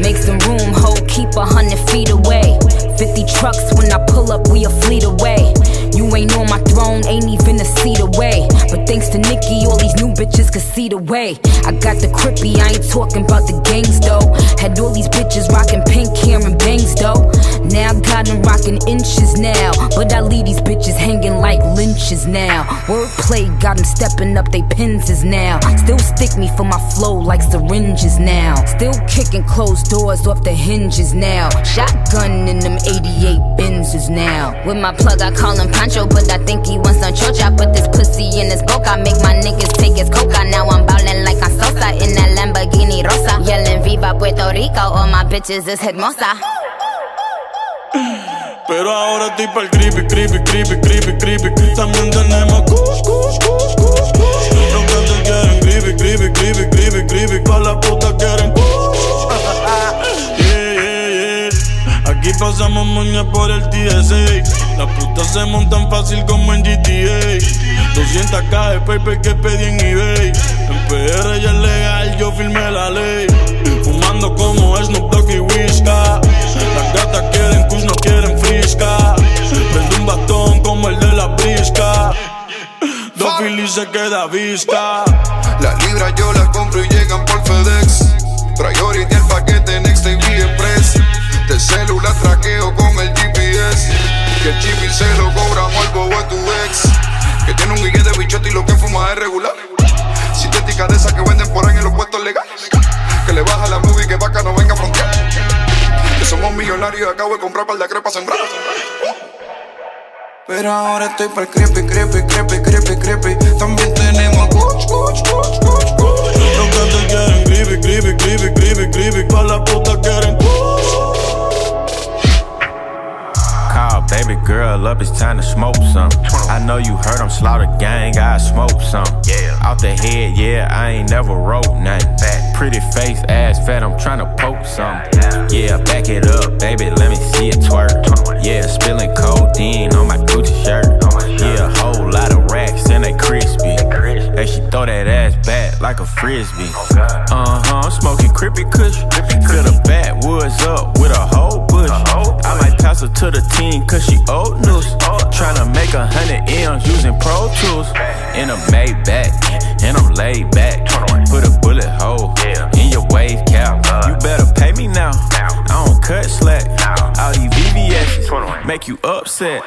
Make some room, ho, keep 100 feet away. 50 trucks when I pull up, we a fleet away. You ain't on my throne, ain't even a seat away. But thanks to Nicki, all these new bitches can see the way. I got the crippy, I ain't talking about the gangs though. Had all these bitches rocking pink hair and bangs though. Now I got them rocking inches now. But I leave these bitches hanging like lynches now. Wordplay got them stepping up, they pins is now. Still stick me for my flow like syringes now. Still kicking closed doors off the hinges now. Shotgun in them 88 Benzes now. With my plug, I call him Pancho, but I think he wants some chocha. I put this pussy in his boca, make my niggas take his coca. Now I'm ballin' like I'm Sosa in that Lamborghini Rosa. Yellin' Viva Puerto Rico, all my bitches is hermosa. Pero ahora estoy pa'l creepy, creepy, creepy, creepy, creepy. También tenemos kush, kush, kush, kush, kush. Los que te quieren creepy, creepy, creepy, creepy, creepy. Pa' la puta quieren kush. Yeah, yeah, yeah. Aquí pasamos moña por el TSA. Las putas se montan fácil como en GTA. 200k de paper que pedí en eBay. En PR ya es legal, yo firmé la ley. Fumando como Snoop Dogg y Whisca. Las gatas quieren kush, no quieren frisca. Prende un bastón como el de la brisca. Dos filis se queda visca. Las libras yo las compro y llegan por FedEx. Priority el paquete Next TV Express. Del celular traqueo con el GPS. Que el chip y se lo cobramos al bobo de tu ex. Que tiene un guille de bichote y lo que fuma es regular. Sintética de esas que venden por ahí en los puestos legales. Que le baja la movie que vaca no venga a frontear. Que somos millonarios y acabo de comprar par de crepas sembradas. Pero ahora estoy pa'l creepy, creepy, creepy, creepy, creepy. También tenemos kush, kush, kush, kush, kush. Los que te quieren creepy, creepy, creepy, creepy, creepy. Pa' la puta quieren kush. Call baby girl up, it's time to smoke some. I know you heard I'm slaughter gang, I smoke some. Yeah. Out the head, yeah, I ain't never wrote nothing. Pretty face, ass fat, I'm tryna poke some. Yeah, back it up, baby, let me see it twerk. Yeah, spilling codeine on my Gucci shirt. Yeah, a whole lot of racks and they crispy. Hey, she throw that ass back like a frisbee. Uh-huh, I'm smoking creepy cushion. Fill the backwoods up with a whole bush. I might pass her to the team cause she old news. Tryna make 100 M's using Pro Tools. In a Maybach, and I'm laid back. Put a bullet hole in your wave cap. You better pay me now, I don't cut slack. All these VVS's make you upset.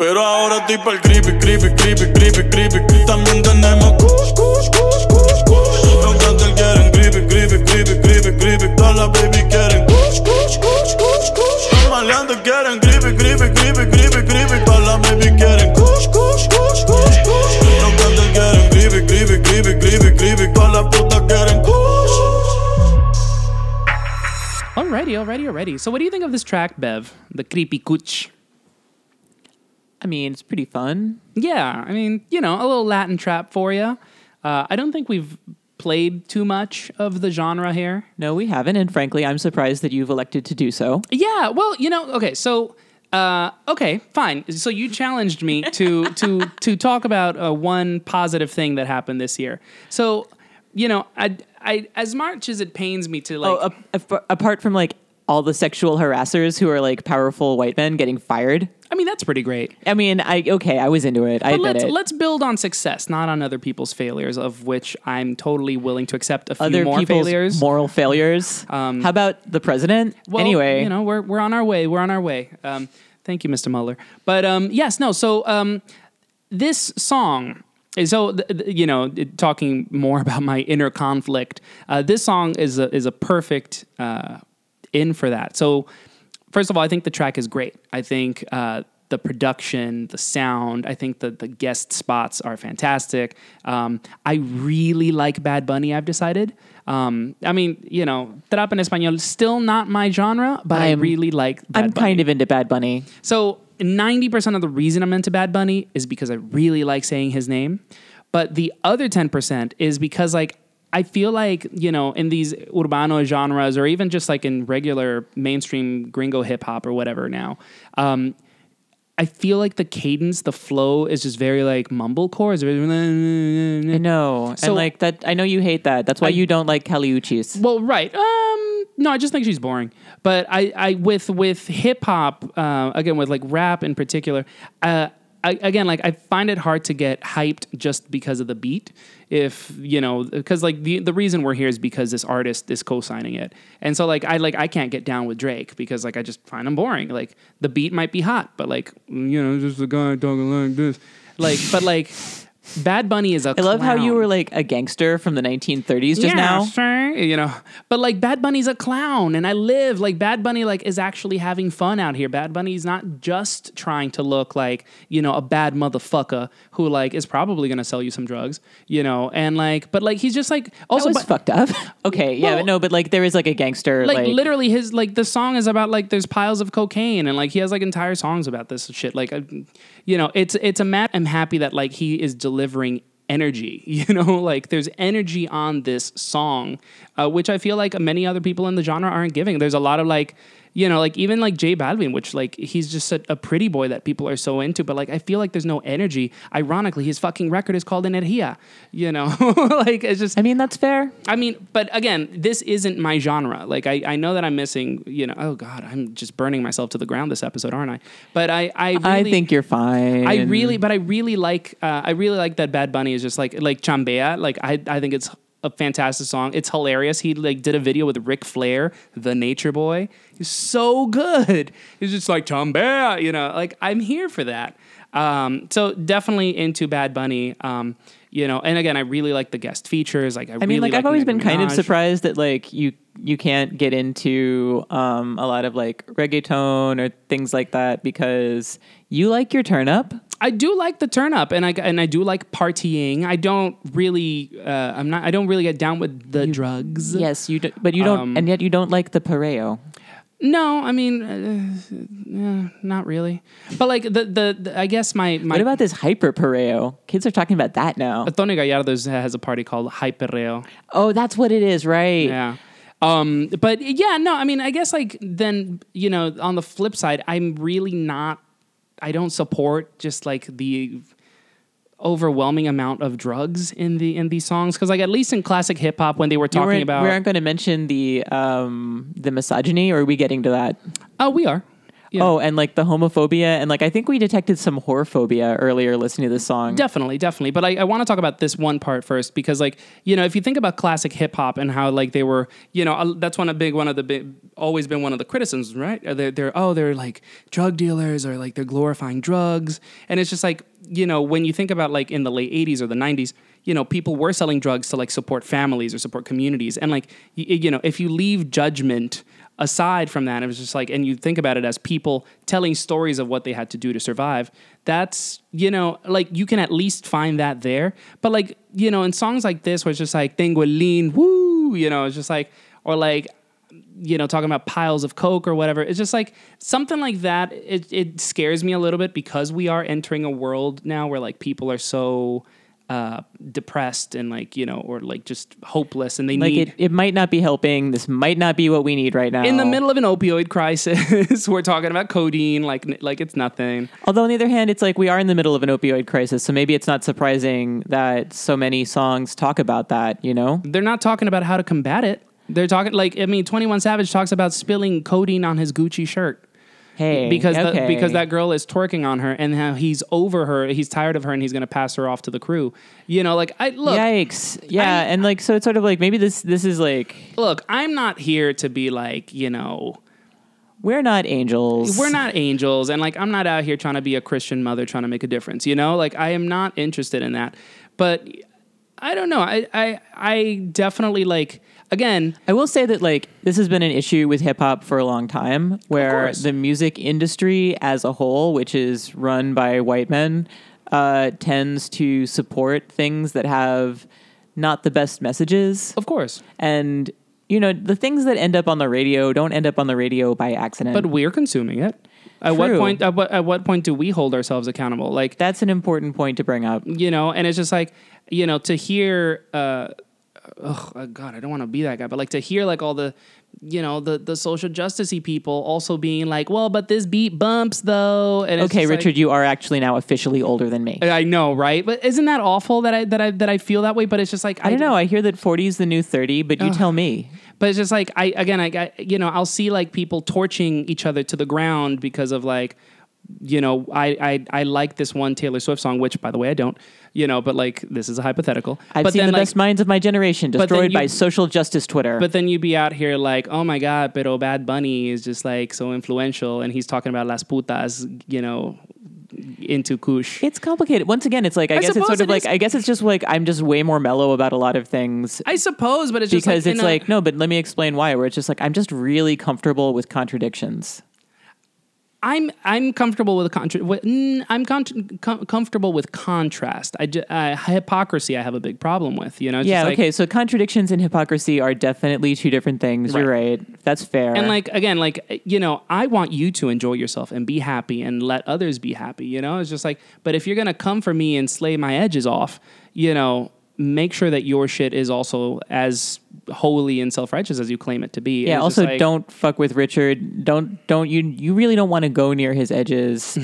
Pero ahora estoy pa'l creepy, creepy, creepy, creepy, creepy. También tenemos kush, kush, kush, kush, kush. Los cantos quieren creepy, creepy, creepy, creepy, creepy. Todas las baby quieren kush, kush, kush, kush. Maleantes quieren creepy, creepy, creepy, creepy, creepy. Pa' la baby quieren kush, kush, kush, kush, kush. Los cantos quieren creepy, creepy, creepy, creepy, creepy. Pa' la puta quieren kush. Alrighty, alrighty, alrighty. So what do you think of this track, Bev? The Creepy Cooch. I mean, it's pretty fun. Yeah, I mean, you know, a little Latin trap for you. I don't think we've played too much of the genre here. No, we haven't, and frankly, I'm surprised that you've elected to do so. Yeah, well, you know, okay, so, okay, fine. So you challenged me to talk about one positive thing that happened this year. So, you know, I as much as it pains me to like... Oh, apart from like all the sexual harassers who are like powerful white men getting fired. I mean, that's pretty great. I mean, I was into it. But I admit it. Let's build on success, not on other people's failures, of which I'm totally willing to accept a few other more people's failures. Moral failures. How about the president? Well, anyway, you know, we're on our way. We're on our way. Thank you, Mr. Mueller. But yes, no. So this song. So, you know, talking more about my inner conflict. This song is a perfect in for that. So. First of all, I think the track is great. I think the production, the sound. I think that the guest spots are fantastic. I really like Bad Bunny, I've decided. I mean, you know, trap en español, still not my genre, but I really like Bad Bunny. I'm kind of into Bad Bunny. So 90% of the reason I'm into Bad Bunny is because I really like saying his name. But the other 10% is because, like, I feel like, you know, in these urbano genres or even just like in regular mainstream gringo hip hop or whatever now, I feel like the cadence, the flow is just very like mumblecore. I know. So, and like that, I know you hate that. That's why you don't like Kelly Uchis. Well, right. No, I just think she's boring. But I with hip hop, again, with like rap in particular, again, like I find it hard to get hyped just because of the beat. If you know, because like the reason we're here is because this artist is co-signing it, and so like I can't get down with Drake because like I just find him boring. Like the beat might be hot, but like you know, just a guy talking like this. Like, but like Bad Bunny is a. I love how you were like a gangster from the 1930s just now. Sure. You know, but like Bad Bunny's a clown, and I live like Bad Bunny like is actually having fun out here. Bad Bunny's not just trying to look like, you know, a bad motherfucker who like is probably gonna sell you some drugs, you know, and like, but like he's just like also that was fucked up. Okay, yeah, well, but no, but like there is like a gangster like literally his like the song is about like there's piles of cocaine and like he has like entire songs about this shit. Like, you know, it's a mad. I'm happy that like he is delivering energy, you know, like there's energy on this song, which I feel like many other people in the genre aren't giving. There's a lot of like, you know, like even like J Balvin, which like he's just a pretty boy that people are so into, but like I feel like there's no energy. Ironically, his fucking record is called Energia, you know, like it's just. I mean, that's fair. I mean, but again, this isn't my genre. Like I know that I'm missing, you know. Oh God, I'm just burning myself to the ground this episode, aren't I? But I think you're fine. I really like that Bad Bunny is just like Chambea. Like I think it's a fantastic song. It's hilarious. He like did a video with Ric Flair, the Nature Boy. He's so good. He's just like Chambea, you know, like I'm here for that. So definitely into Bad Bunny. You know, and again, I really like the guest features. Like I mean, like I've always been kind of surprised that like you can't get into a lot of like reggaeton or things like that because you like your turn up. I do like the turn up, and I do like partying. I don't really, I don't really get down with the drugs. Yes, you do, but you don't, and yet you don't like the perreo. No, I mean, not really. But like I guess my. What about this hyper perreo? Kids are talking about that now. Tony Gallardo has a party called Hyperreo. Oh, that's what it is, right? Yeah. But yeah, no, I mean, I guess like then, you know, on the flip side, I'm really not. I don't support just like the overwhelming amount of drugs in these songs because like at least in classic hip hop when they were talking about we aren't going to mention the misogyny, or are we getting to that? Oh, we are. Yeah. Oh, and like the homophobia, and like I think we detected some whorephobia earlier listening to this song. Definitely. But I want to talk about this one part first because, like, you know, if you think about classic hip hop and how like they were, you know, that's always been one of the criticisms, right? They're like drug dealers, or like they're glorifying drugs, and it's just like, you know, when you think about like in the late 80s or the 90s, you know, people were selling drugs to like support families or support communities, and like you know, if you leave judgment aside from that, it was just like, and you think about it as people telling stories of what they had to do to survive. That's, you know, like you can at least find that there. But like, you know, in songs like this, where it's just like, tengo el lean, woo, you know, it's just like, or like, you know, talking about piles of coke or whatever. It's just like something like that. It scares me a little bit because we are entering a world now where like people are so depressed and like, you know, or like just hopeless, and they like need it might not be helping. This might not be what we need right now in the middle of an opioid crisis. We're talking about codeine like it's nothing, although on the other hand it's like we are in the middle of an opioid crisis, so maybe it's not surprising that so many songs talk about that. You know, they're not talking about how to combat it. They're talking like, I mean, 21 Savage talks about spilling codeine on his Gucci shirt. Hey, because that girl is twerking on her, and how he's over her, he's tired of her, and he's going to pass her off to the crew. You know, like, I look. Yikes. Yeah, and like, so it's sort of like, maybe this is like. Look, I'm not here to be like, you know. We're not angels, and like, I'm not out here trying to be a Christian mother trying to make a difference, you know? Like, I am not interested in that, but I don't know. I definitely like, again, I will say that like this has been an issue with hip hop for a long time, where the music industry as a whole, which is run by white men, tends to support things that have not the best messages. Of course. And you know, the things that end up on the radio don't end up on the radio by accident. But we're consuming it. At what point? At what point do we hold ourselves accountable? Like that's an important point to bring up. You know, and it's just like, you know, to hear. Oh God, I don't want to be that guy, but like to hear like all the, you know, the social justicey people also being like, well, but this beat bumps though. And okay, Richard, like, you are actually now officially older than me. I know, right? But isn't that awful that I feel that way? But it's just like I don't know. I hear that 40 is the new 30, but you tell me. But it's just like, I, you know, I'll see like people torching each other to the ground because of like, you know, I like this one Taylor Swift song, which by the way, I don't, you know, but like, this is a hypothetical. I've seen the best minds of my generation destroyed by social justice Twitter. But then you'd be out here like, oh my God, pero Bad Bunny is just like so influential. And he's talking about las putas, you know, into kush. It's complicated. Once again, it's like, I guess it's sort of like, I guess it's just like, I'm just way more mellow about a lot of things. I suppose, but it's just because it's like, no, but let me explain why, where it's just like, I'm just really comfortable with contradictions. I'm comfortable with comfortable with contrast. Hypocrisy I have a big problem with, you know? It's just like, okay, so contradictions and hypocrisy are definitely two different things. Right. You're right. That's fair. And like, again, like, you know, I want you to enjoy yourself and be happy and let others be happy, you know? It's just like, but if you're going to come for me and slay my edges off, you know, make sure that your shit is also as holy and self-righteous as you claim it to be. Yeah. Also, like, don't fuck with Richard. You really don't want to go near his edges.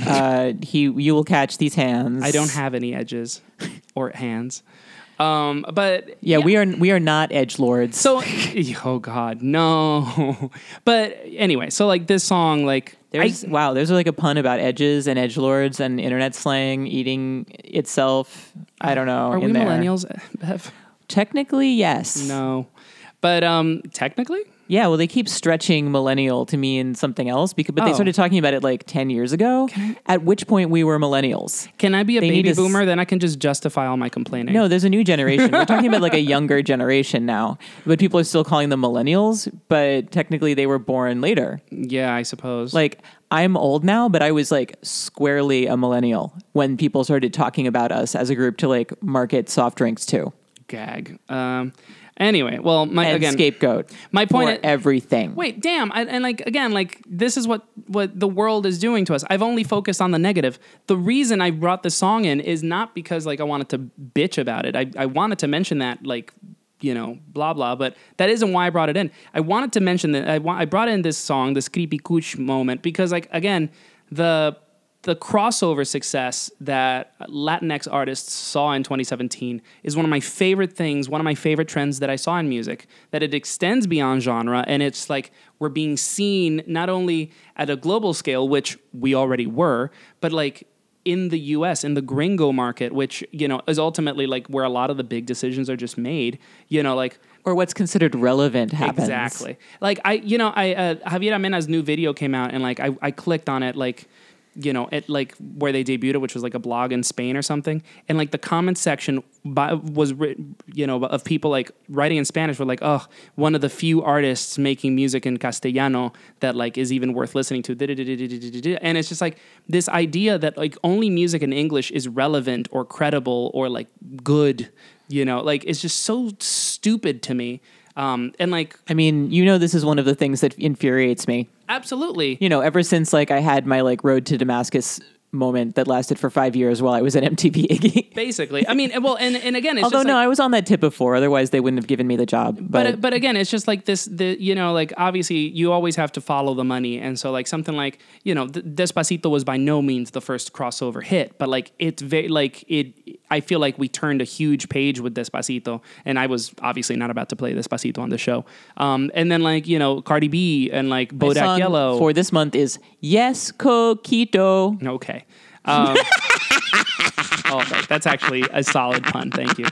You will catch these hands. I don't have any edges or hands. But yeah, we are not edgelords. So, oh God, no. But anyway, so like this song, like there's like a pun about edges and edgelords and internet slang eating itself. I don't know. Are we millennials, Bev? Technically, yes. No. But technically? Yeah, well, they keep stretching millennial to mean something else, but they started talking about it like 10 years ago, at which point we were millennials. Can I be a baby boomer? Then I can just justify all my complaining. No, there's a new generation. We're talking about like a younger generation now, but people are still calling them millennials, but technically they were born later. Yeah, I suppose. Like, I'm old now, but I was like squarely a millennial when people started talking about us as a group to like market soft drinks to. Gag. Anyway, well, scapegoat. My point is everything. Wait, damn. And like, again, like this is what the world is doing to us. I've only focused on the negative. The reason I brought this song in is not because like I wanted to bitch about it. I wanted to mention that, like, you know, blah, blah, but that isn't why I brought it in. I wanted to mention that I brought in this song, this creepy cooch moment, because like, again, the crossover success that Latinx artists saw in 2017 is one of my favorite things, one of my favorite trends that I saw in music, that it extends beyond genre, and it's like we're being seen not only at a global scale, which we already were, but like in the US, in the gringo market, which, you know, is ultimately like where a lot of the big decisions are just made, you know, like... Or what's considered relevant happens. Exactly. Like, Javier Amena's new video came out, and like I clicked on it like... you know, at like where they debuted, which was like a blog in Spain or something. And like the comment section was written, you know, of people like writing in Spanish were like, oh, one of the few artists making music in Castellano that like is even worth listening to. And it's just like this idea that like only music in English is relevant or credible or like good, you know, like it's just so stupid to me. And like, I mean, you know, this is one of the things that infuriates me. Absolutely. You know, ever since like I had my like Road to Damascus moment that lasted for 5 years while I was at MTV Iggy. Basically. I mean, well, and again, it's although just like, no, I was on that tip before. Otherwise they wouldn't have given me the job. But again, it's just like this, you know, like obviously you always have to follow the money. And so like something like, you know, Despacito was by no means the first crossover hit, but like it's very, like I feel like we turned a huge page with Despacito, and I was obviously not about to play Despacito on the show. And then like, you know, Cardi B and like Bodak Yellow for this month is Yes Coquito. Okay. All right, that's actually a solid pun. Thank you.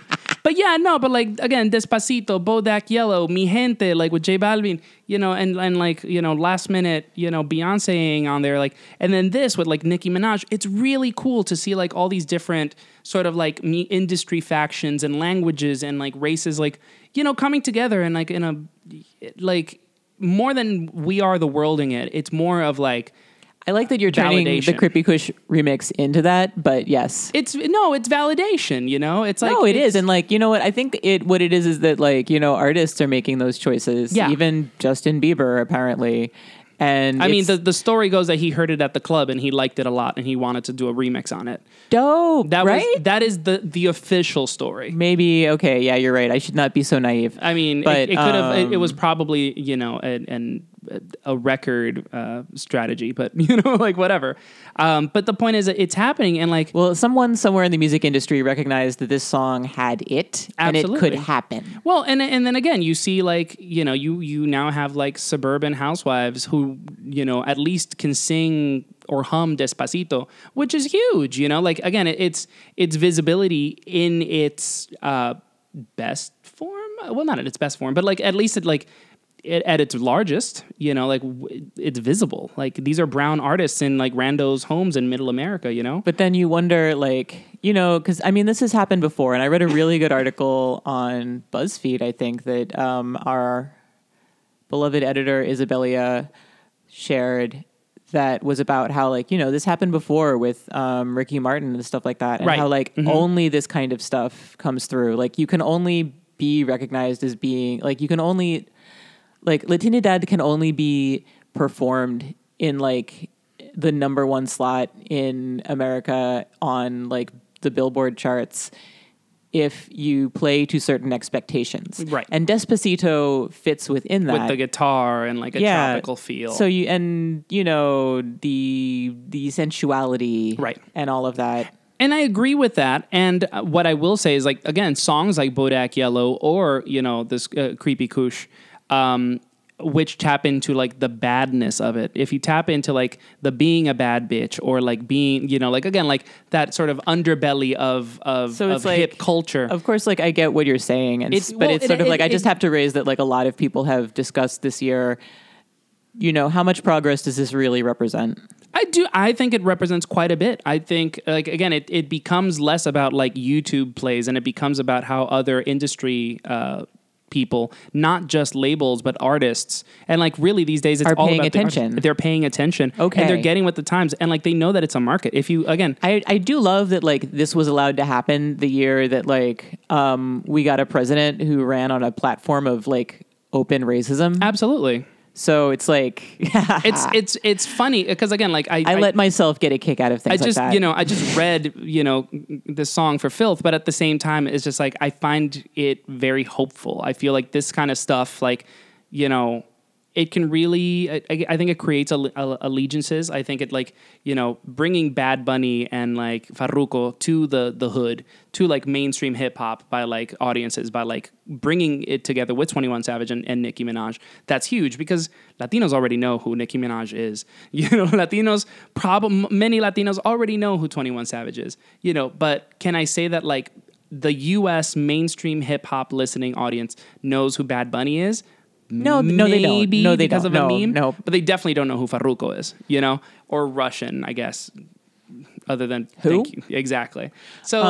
But yeah, no, but like, again, Despacito, Bodak Yellow, Mi Gente, like with J Balvin, you know, and like, you know, last minute, you know, Beyonceing on there, like, and then this with like Nicki Minaj. It's really cool to see like all these different sort of like industry factions and languages and like races, like, you know, coming together and like in a, like, more than we are the worlding it. It's more of like, I like that you're turning the Crippy Kush remix into that, but yes. It's validation, you know? It's like... No, it is. And like, you know what? I think what it is that like, you know, artists are making those choices. Yeah. Even Justin Bieber, apparently. And I mean, the story goes that he heard it at the club and he liked it a lot and he wanted to do a remix on it. Dope, That is the official story. Maybe, okay, yeah, you're right. I should not be so naive. I mean, but, it could have... It was probably, you know, a record strategy, but you know, like whatever. But the point is that it's happening, and like, well, someone somewhere in the music industry recognized that this song had it, absolutely, and it could happen. Well, and then again, you see, like, you know, you now have like suburban housewives who, you know, at least can sing or hum Despacito, which is huge. You know, like, again, it's visibility in its best form. Well, not in its best form, but like at least it like. At its largest, you know, like it's visible. Like these are brown artists in like randos' homes in middle America, you know? But then you wonder, like, you know, because I mean, this has happened before. And I read a really good article on BuzzFeed, I think, that our beloved editor, Isabella, shared that was about how, like, you know, this happened before with Ricky Martin and stuff like that. And how, like, only this kind of stuff comes through. Like, you can only be recognized as being, like, you can only. Like, Latinidad can only be performed in, like, the number one slot in America on, like, the Billboard charts if you play to certain expectations. Right. And Despacito fits within that. With the guitar and, like, a tropical feel. So you know, the sensuality. Right. And all of that. And I agree with that. And what I will say is, like, again, songs like Bodak Yellow or, you know, this Creepy Kush... which tap into like the badness of it. If you tap into like the being a bad bitch or like being, you know, like, again, like that sort of underbelly of like, hip culture. Of course, like I get what you're saying, and I just have to raise that like a lot of people have discussed this year. You know, how much progress does this really represent? I think it represents quite a bit. I think, like, again, it becomes less about like YouTube plays and it becomes about how other industry people, not just labels, but artists. And like really these days it's all about attention. They're paying attention. Okay. And they're getting with the times. And like they know that it's a market. If you, again. I do love that like this was allowed to happen the year that like we got a president who ran on a platform of like open racism. Absolutely. So it's like it's funny because again, like I let myself get a kick out of things. I just like that. You know, I just read, you know, this song for filth, but at the same time, it's just like I find it very hopeful. I feel like this kind of stuff, like, you know, it can really. I think it creates allegiances. I think it like, you know, bringing Bad Bunny and like Farruko to the hood, to like mainstream hip hop by like audiences, by like bringing it together with 21 Savage and Nicki Minaj. That's huge because Latinos already know who Nicki Minaj is. You know, many Latinos already know who 21 Savage is, you know, but can I say that like the US mainstream hip hop listening audience knows who Bad Bunny is? No, they don't. No, they because don't. Of a meme. No, but they definitely don't know who Farruko is, you know, or Rvssian, I guess. Other than who? Thank you. Exactly. So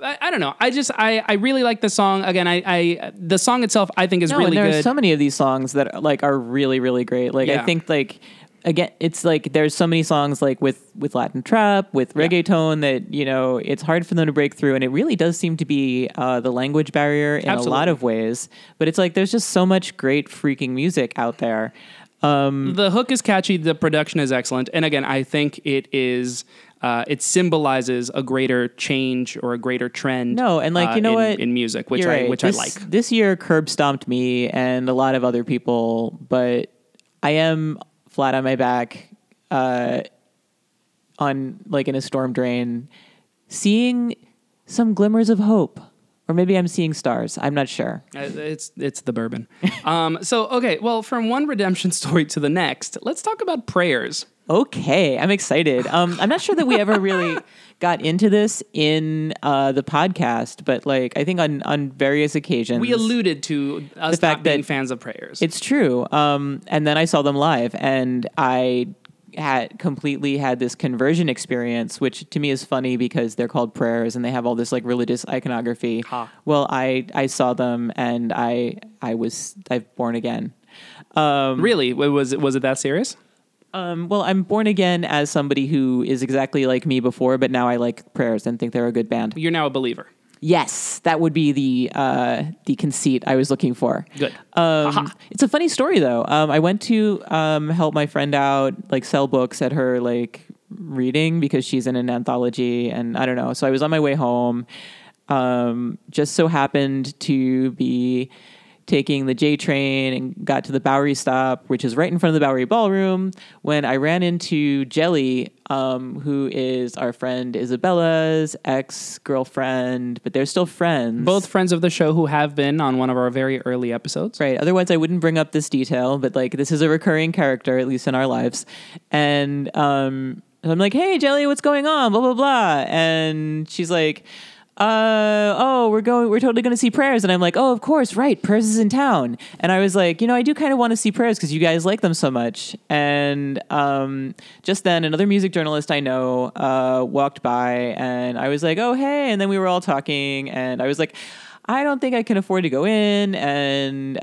I don't know. I just I really like the song. Again, I the song itself I think is really good. There are so many of these songs that like are really really great. Like I think like again it's like there's so many songs like with Latin trap, with reggaeton that you know it's hard for them to break through, and it really does seem to be the language barrier in a lot of ways. But it's like there's just so much great freaking music out there. The hook is catchy. The production is excellent. And again, I think it is, it symbolizes a greater change or a greater trend. No, and like, you know in music, which I like. This year curb stomped me and a lot of other people, but I am flat on my back, on like in a storm drain, seeing some glimmers of hope. Or maybe I'm seeing stars. I'm not sure. It's the bourbon. So, okay, well, from one redemption story to the next, let's talk about Prayers. Okay, I'm excited. I'm not sure that we ever really got into this in the podcast, but like I think on various occasions we alluded to us not being fans of Prayers. It's true. And then I saw them live, and I had this conversion experience, which to me is funny because they're called Prayers and they have all this like religious iconography. Huh. Well, I saw them and I've born again. Really? Was it that serious? Well, I'm born again as somebody who is exactly like me before, but now I like Prayers and think they're a good band. You're now a believer. Yes, that would be the conceit I was looking for. Good. It's a funny story though. I went to help my friend out, like sell books at her like reading because she's in an anthology, and I don't know. So I was on my way home. Just so happened to be taking the J train and got to the Bowery stop, which is right in front of the Bowery Ballroom, when I ran into Jelly, who is our friend Isabella's ex-girlfriend, but they're still friends. Both friends of the show who have been on one of our very early episodes. Right. Otherwise, I wouldn't bring up this detail, but like this is a recurring character, at least in our lives. And I'm like, hey, Jelly, what's going on? Blah, blah, blah. And she's like, we're totally going to see Prayers. And I'm like, oh, of course, right, Prayers is in town. And I was like, you know, I do kind of want to see Prayers because you guys like them so much. And just then another music journalist I know walked by, and I was like, oh, hey. And then we were all talking, and I was like, I don't think I can afford to go in. And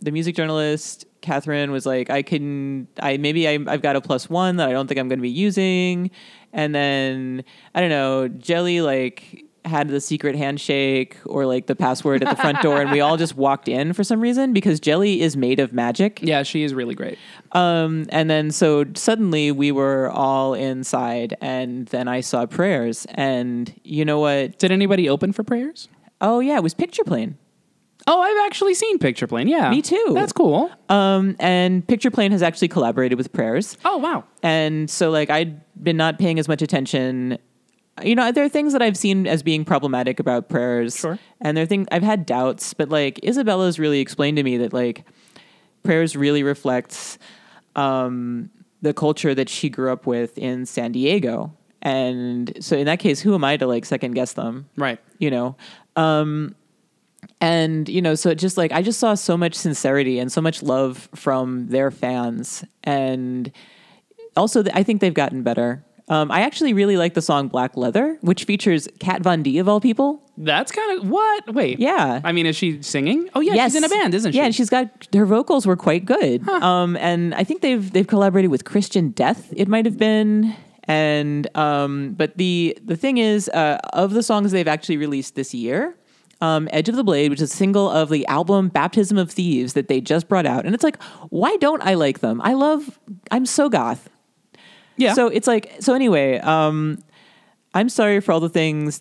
the music journalist, Catherine, was like, I've got a +1 that I don't think I'm going to be using. And then, I don't know, Jelly, like, had the secret handshake or like the password at the front door, and we all just walked in for some reason because Jelly is made of magic. Yeah, she is really great. And then so suddenly we were all inside, and then I saw Prayers, and you know what? Did anybody open for Prayers? Oh yeah, it was Picture Plane. Oh, I've actually seen Picture Plane, yeah. Me too. That's cool. And Picture Plane has actually collaborated with Prayers. Oh, wow. And so, like, I'd been not paying as much attention. You know, there are things that I've seen as being problematic about Prayers. Sure. And there are things I've had doubts, but, like, Isabella's really explained to me that, like, Prayers really reflects the culture that she grew up with in San Diego. And so, in that case, who am I to, like, second guess them? Right. You know? And, you know, so it just like, I just saw so much sincerity and so much love from their fans. And also, I think they've gotten better. I actually really like the song Black Leather, which features Kat Von D, of all people. That's kind of, what? Wait. Yeah. I mean, is she singing? Oh, yeah, yes. She's in a band, isn't she? Yeah, and she's got, her vocals were quite good. Huh. And I think they've collaborated with Christian Death, it might have been. And, but the thing is, of the songs they've actually released this year, Edge of the Blade, which is a single of the album Baptism of Thieves that they just brought out. And it's like, why don't I like them? I'm so goth. Yeah. So it's like, so anyway, I'm sorry for all the things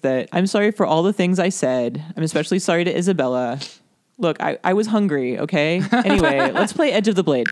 I said. I'm especially sorry to Isabella. Look, I was hungry, okay? Anyway, let's play Edge of the Blade.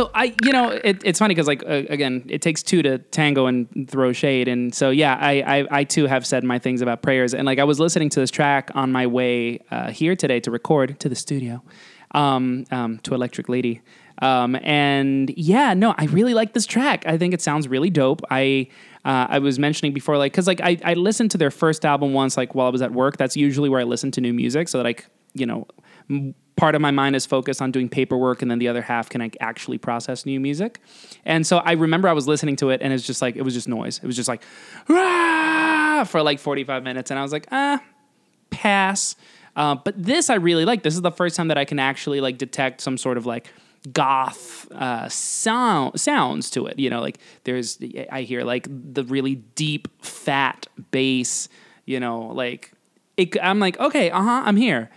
So it's funny because again, it takes two to tango and throw shade, and so yeah, I too have said my things about Prayers, and I was listening to this track on my way here today to record to the studio, to Electric Lady, and yeah, no, I really like this track. I think it sounds really dope. I was mentioning before, because I listened to their first album once, while I was at work. That's usually where I listen to new music, so that part of my mind is focused on doing paperwork, and then the other half can actually process new music. And so I remember I was listening to it, and it's just it was just noise. It was just rah! For 45 minutes, and I was pass. But this I really like. This is the first time that I can actually detect some sort of goth sounds to it. I hear the really deep fat bass. I'm okay, I'm here.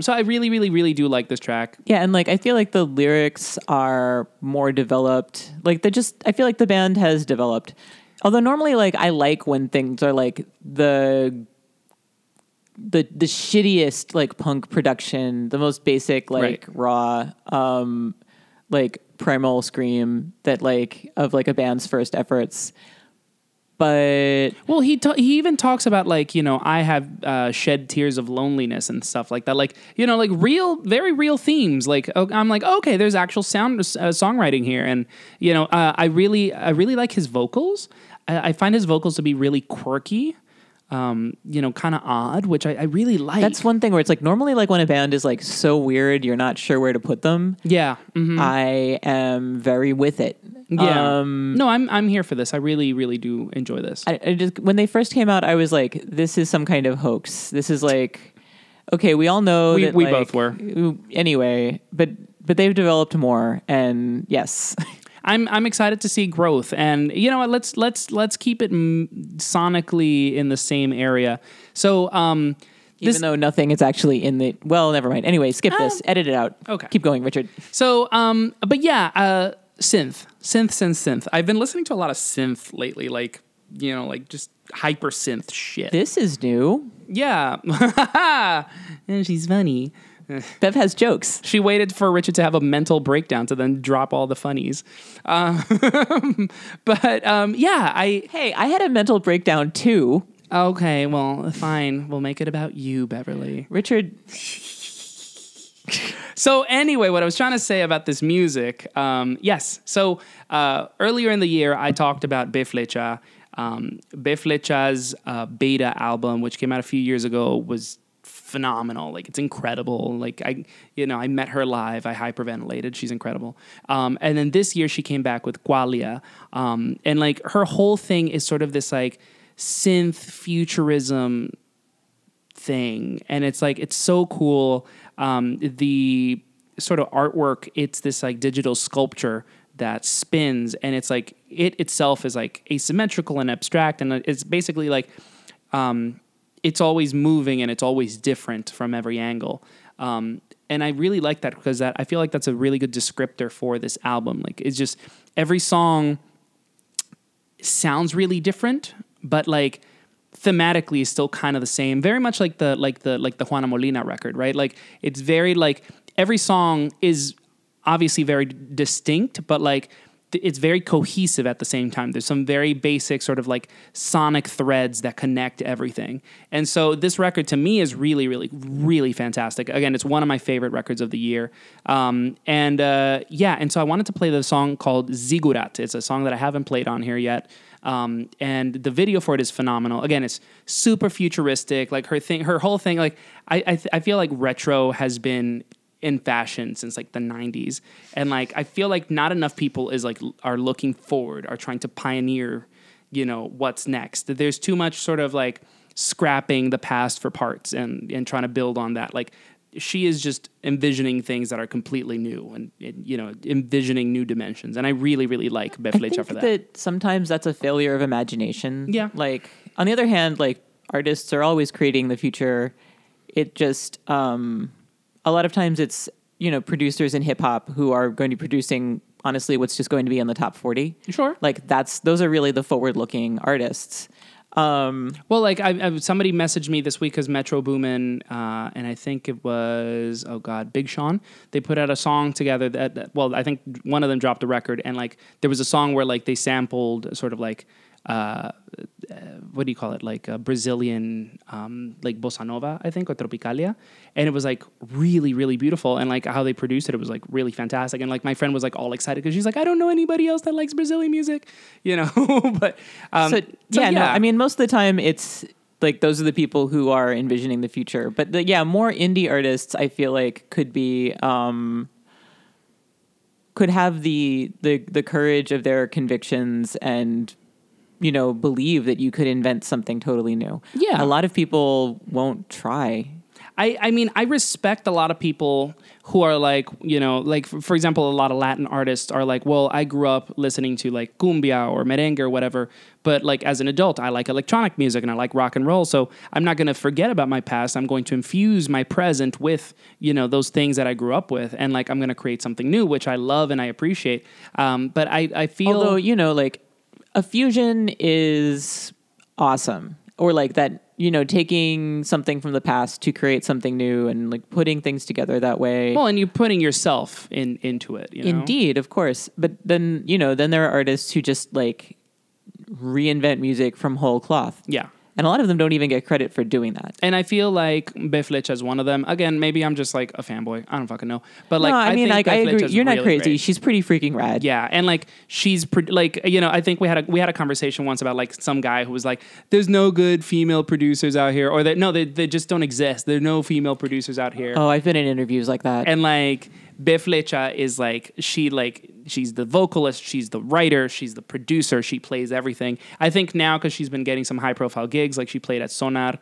So I really, really, really do like this track. Yeah, and I feel the lyrics are more developed. I feel the band has developed. Although normally, I like when things are the shittiest punk production, the most basic raw primal scream that of a band's first efforts. But well, he even talks about I have shed tears of loneliness and stuff like that, real, very real themes. I'm okay, there's actual sound songwriting here, and I really like his vocals. I find his vocals to be really quirky, kind of odd, which I really like. That's one thing where it's normally when a band is so weird you're not sure where to put them. Yeah, mm-hmm. I am very with it. Yeah. No, I'm here for this. I really, really do enjoy this. I just, when they first came out, I was this is some kind of hoax. This is okay, we all know that we both were. Anyway, but they've developed more, and yes. I'm excited to see growth, and let's keep it sonically in the same area. So, even though nothing is actually in the... Well, never mind. Anyway, skip this. Edit it out. Okay. Keep going, Richard. So, but yeah, synth. I've been listening to a lot of synth lately, just hyper synth shit. This is new. Yeah. And she's funny. Bev has jokes. She waited for Richard to have a mental breakdown to then drop all the funnies. Yeah, I had a mental breakdown too. Okay, well, fine. We'll make it about you, Beverly. Richard. So anyway, what I was trying to say about this music, yes. So earlier in the year, I talked about Bëlflecha. Bëlflecha's beta album, which came out a few years ago, was phenomenal. It's incredible. I met her live. I hyperventilated. She's incredible. And then this year she came back with Qualia. And her whole thing is sort of this synth futurism thing. And it's it's so cool. The sort of artwork, it's this digital sculpture that spins, and it's it itself is asymmetrical and abstract. And it's basically it's always moving, and it's always different from every angle. And I really like that, because I feel that's a really good descriptor for this album. It's just every song sounds really different, but thematically is still kind of the same. Very much like the Juana Molina record, right? It's very every song is obviously very distinct, but it's very cohesive at the same time. There's some very basic sort of like sonic threads that connect everything. And so this record to me is really, really, really fantastic. Again, it's one of my favorite records of the year. And so I wanted to play the song called Ziggurat. It's a song that I haven't played on here yet. And the video for it is phenomenal. Again, it's super futuristic. Like her whole thing, like I feel like retro has been in fashion since like the 90s. And like, I feel like not enough people are looking forward, are trying to pioneer, what's next. There's too much sort of like scrapping the past for parts and trying to build on that. Like she is just envisioning things that are completely new and envisioning new dimensions. And I really, really like Bëlflecha for that. I think that sometimes that's a failure of imagination. Yeah. Like on the other hand, like artists are always creating the future. It just, a lot of times it's, producers in hip hop who are going to be producing, honestly, what's just going to be on the top 40. Sure. Like those are really the forward looking artists. Well, like somebody messaged me this week because Metro Boomin and I think it was, Big Sean. They put out a song together that I think one of them dropped a record. And like there was a song where like they sampled sort of like, like a Brazilian, like Bossa Nova, I think, or Tropicalia. And it was like really, really beautiful. And like how they produced it was like really fantastic. And like my friend was like all excited because she's like, I don't know anybody else that likes Brazilian music, but. I mean, most of the time it's like, those are the people who are envisioning the future, but more indie artists, I feel like could be, could have the courage of their convictions and, believe that you could invent something totally new. Yeah. A lot of people won't try. I mean, I respect a lot of people who are like, like, for example, a lot of Latin artists are like, well, I grew up listening to like cumbia or merengue or whatever. But like as an adult, I like electronic music and I like rock and roll. So I'm not going to forget about my past. I'm going to infuse my present with, those things that I grew up with. And like, I'm going to create something new, which I love and I appreciate. But I feel... Although, like... A fusion is awesome, or like that, taking something from the past to create something new and like putting things together that way. Well, and you're putting yourself into it. Indeed, of course. But then, then there are artists who just like reinvent music from whole cloth. Yeah. And a lot of them don't even get credit for doing that. And I feel like Bëlflecha is one of them. Again, maybe I'm just like a fanboy. I don't fucking know. But like, no, I mean, I agree. You're not really crazy. Great. She's pretty freaking rad. Yeah. And like, she's I think we had a conversation once about like some guy who was like, there's no good female producers out here, or that they just don't exist. There are no female producers out here. Oh, I've been in interviews like that. And like, Bëlflecha is like, she's the vocalist, she's the writer, she's the producer, she plays everything. I think now, because she's been getting some high profile gigs, like she played at Sonar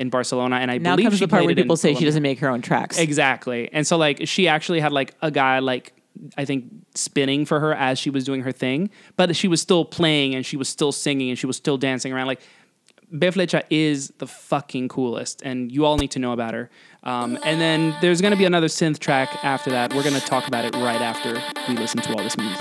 in Barcelona, and I believe comes the part where people say Colombia. She doesn't make her own tracks. Exactly. And so like she actually had like a guy like I think spinning for her as she was doing her thing, but she was still playing and she was still singing and she was still dancing around. Like Bëlflecha is the fucking coolest, and you all need to know about her. And then there's going to be another synth track after that. We're going to talk about it right after we listen to all this music.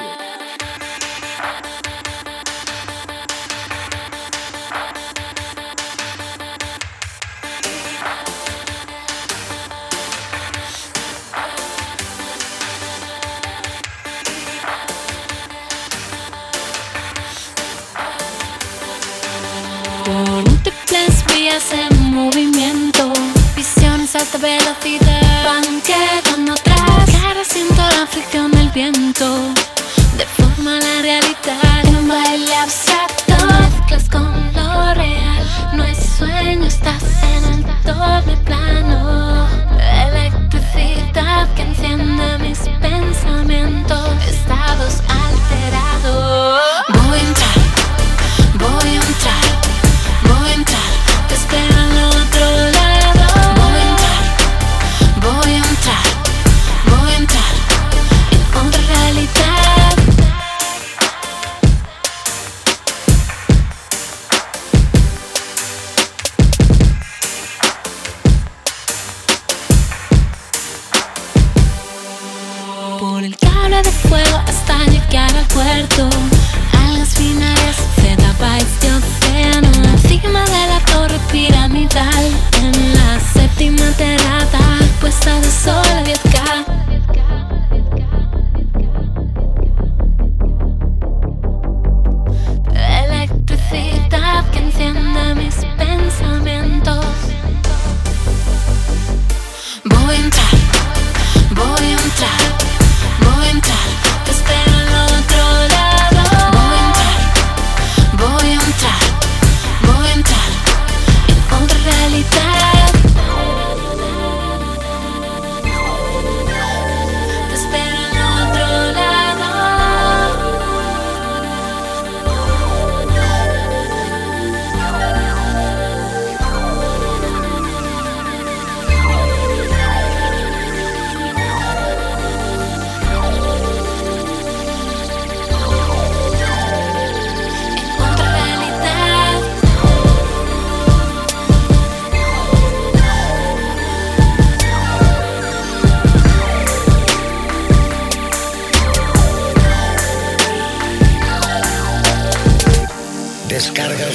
Alta velocidad van quedando atrás. Cara siento la fricción del viento, deforma la realidad en un baile abstracto. Mezclas con lo real, no es sueño, estás en el doble plano. Electricidad que enciende mis pensamientos, estados alterados. Voy a entrar, voy a entrar, voy a entrar. Te espero al otro lado. A las finales se tapa este océano encima de la torre piramidal. En la séptima terraza, puesta de sol a 10K.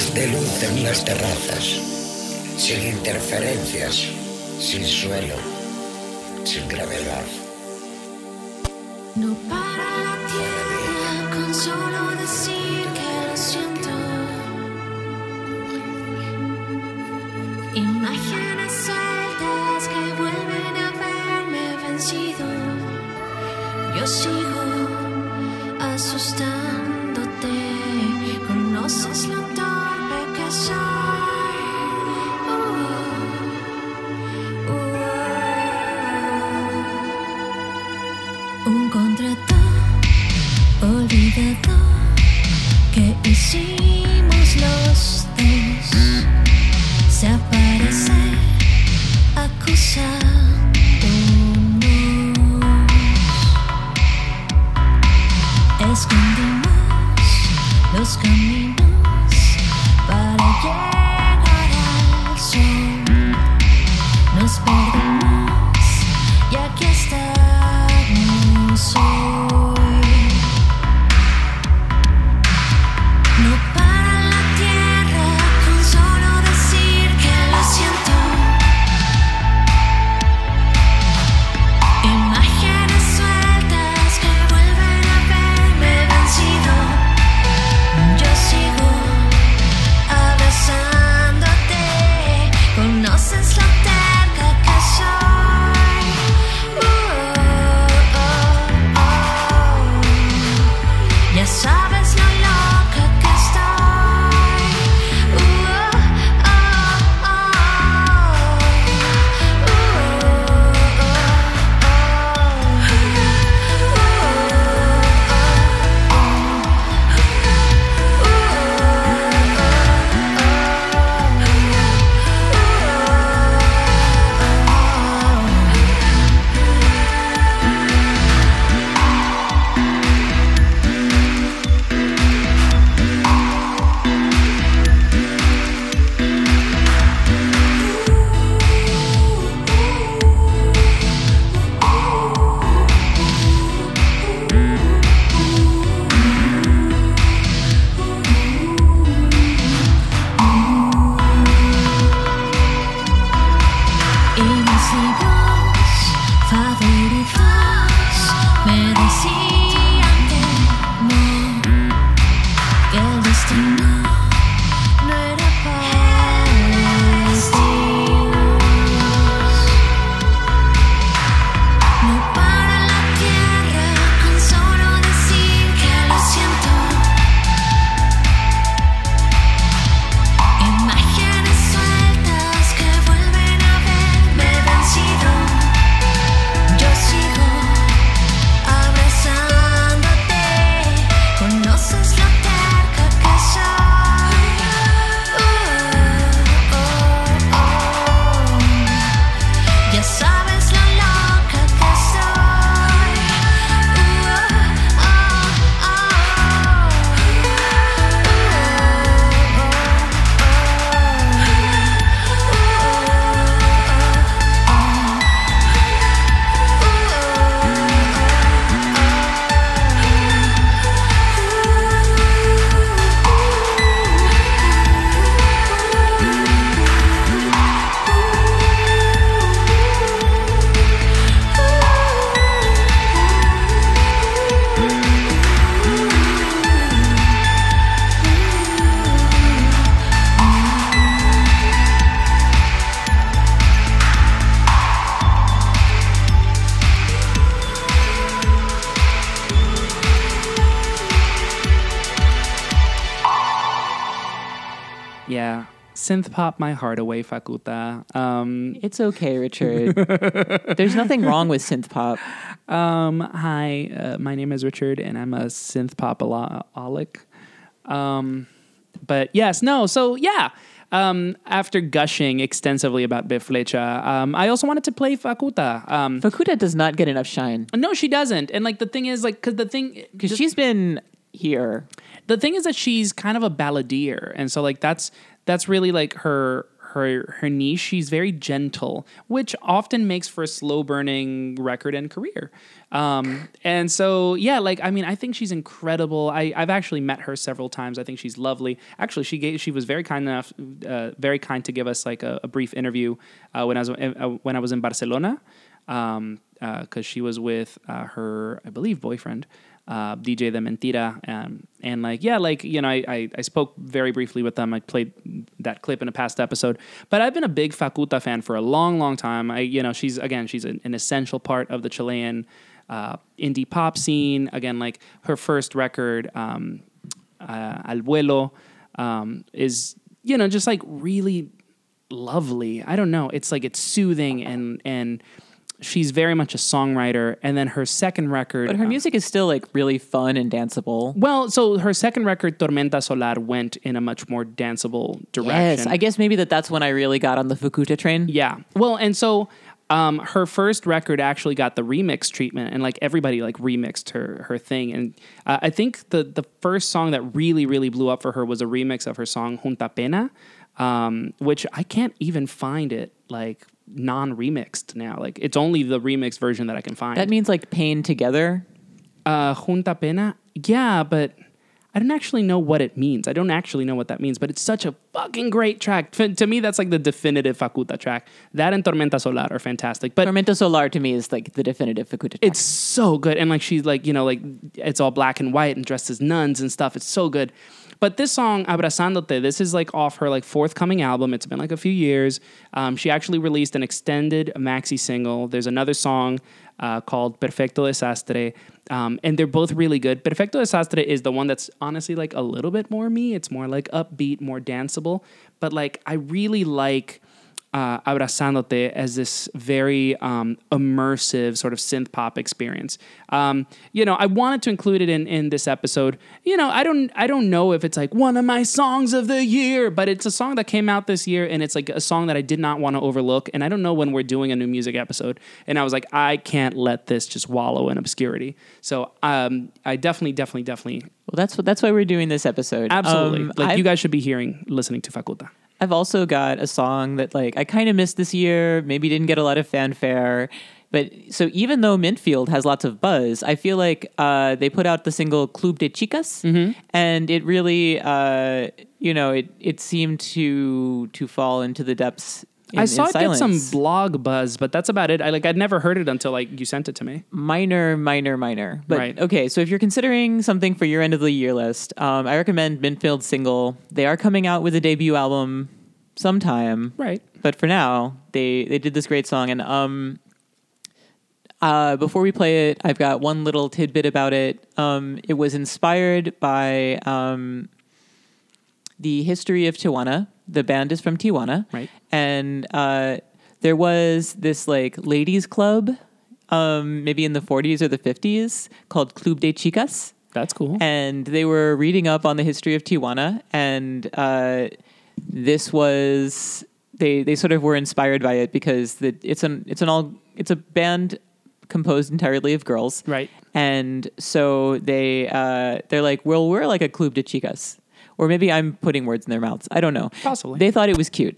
Horas de luz en las terrazas, sin interferencias, sin suelo, sin gravedad. No para la tierra con solo decir que lo siento. Imágenes altas que vuelven a verme vencido. Yo sigo asustándote. Conoces lo torpe que soy. Un contrato olvidado que hicimos los dos. Se aparece acusándonos. Escondimos los caminos para llegar al sol. Nos perdimos y aquí estamos hoy. Yeah, synth pop my heart away, Facuta. It's okay, Richard. There's nothing wrong with synth pop. Hi, my name is Richard, and I'm a synth pop alcoholic. But yes, no, so yeah. After gushing extensively about Bëlflecha, I also wanted to play Facuta. Facuta does not get enough shine. No, she doesn't. And like the thing is, like, because she's been here. The thing is that she's kind of a balladeer, and so like that's really like her her niche. She's very gentle, which often makes for a slow burning record and career. And so, yeah, like, I mean, I think she's incredible. I've actually met her several times. I think she's lovely. Actually, she was very kind to give us like a brief interview when I was in Barcelona, because she was with her, I believe, boyfriend, DJ de Mentira, and like, yeah, like, you know, I spoke very briefly with them. I played that clip in a past episode, but I've been a big Facuta fan for a long, long time. She's an essential part of the Chilean indie pop scene. Again, like her first record, Al Vuelo, is, you know, just like really lovely. I don't know. It's like, it's soothing and she's very much a songwriter. And then her second record... But her music is still, like, really fun and danceable. Well, so her second record, Tormenta Solar, went in a much more danceable direction. Yes, I guess maybe that's when I really got on the Facuta train. Yeah. Well, and so her first record actually got the remix treatment, and, like, everybody, like, remixed her thing. And I think the first song that really, really blew up for her was a remix of her song Junta Pena, which I can't even find it, like... non-remixed now. Like, it's only the remix version that I can find. That means like pain together? Junta Pena? Yeah, but I don't actually know what it means. I don't actually know what that means, but it's such a fucking great track. To me, that's like the definitive Facuta track. That and Tormenta Solar are fantastic. But Tormenta Solar to me is like the definitive Facuta track. It's so good. And like, she's like, you know, like it's all black and white and dressed as nuns and stuff. It's so good. But this song, Abrazándote, this is like off her like forthcoming album. It's been like a few years. She actually released an extended maxi single. There's another song called Perfecto Desastre. And they're both really good. Perfecto Desastre is the one that's honestly like a little bit more me. It's more like upbeat, more danceable. But like, I really like Abrazándote as this very immersive sort of synth pop experience. You know, I wanted to include it in this episode. You know, I don't know if it's like one of my songs of the year, but it's a song that came out this year, and it's like a song that I did not want to overlook. And I don't know when we're doing a new music episode, and I was like, I can't let this just wallow in obscurity. So I definitely. Well, that's why we're doing this episode. Absolutely, you guys should be listening to Facuta. I've also got a song that like I kind of missed this year, maybe didn't get a lot of fanfare. But so even though Mintfield has lots of buzz, I feel like they put out the single Club de Chicas, mm-hmm. and it really, you know, it seemed to fall into the depths. I saw it get some blog buzz, but that's about it. I'd never heard it until like you sent it to me. Minor. But right. Okay, so if you're considering something for your end of the year list, I recommend Mintfield's single. They are coming out with a debut album sometime. Right. But for now, they did this great song. And before we play it, I've got one little tidbit about it. It was inspired by the history of Tijuana. The band is from Tijuana. Right. And there was this like ladies club, maybe in the 40s or the 50s, called Club de Chicas. That's cool. And they were reading up on the history of Tijuana. And this was, they sort of were inspired by it because it's a band composed entirely of girls. Right. And so they're like, well, we're like a Club de Chicas. Or maybe I'm putting words in their mouths. I don't know. Possibly. They thought it was cute.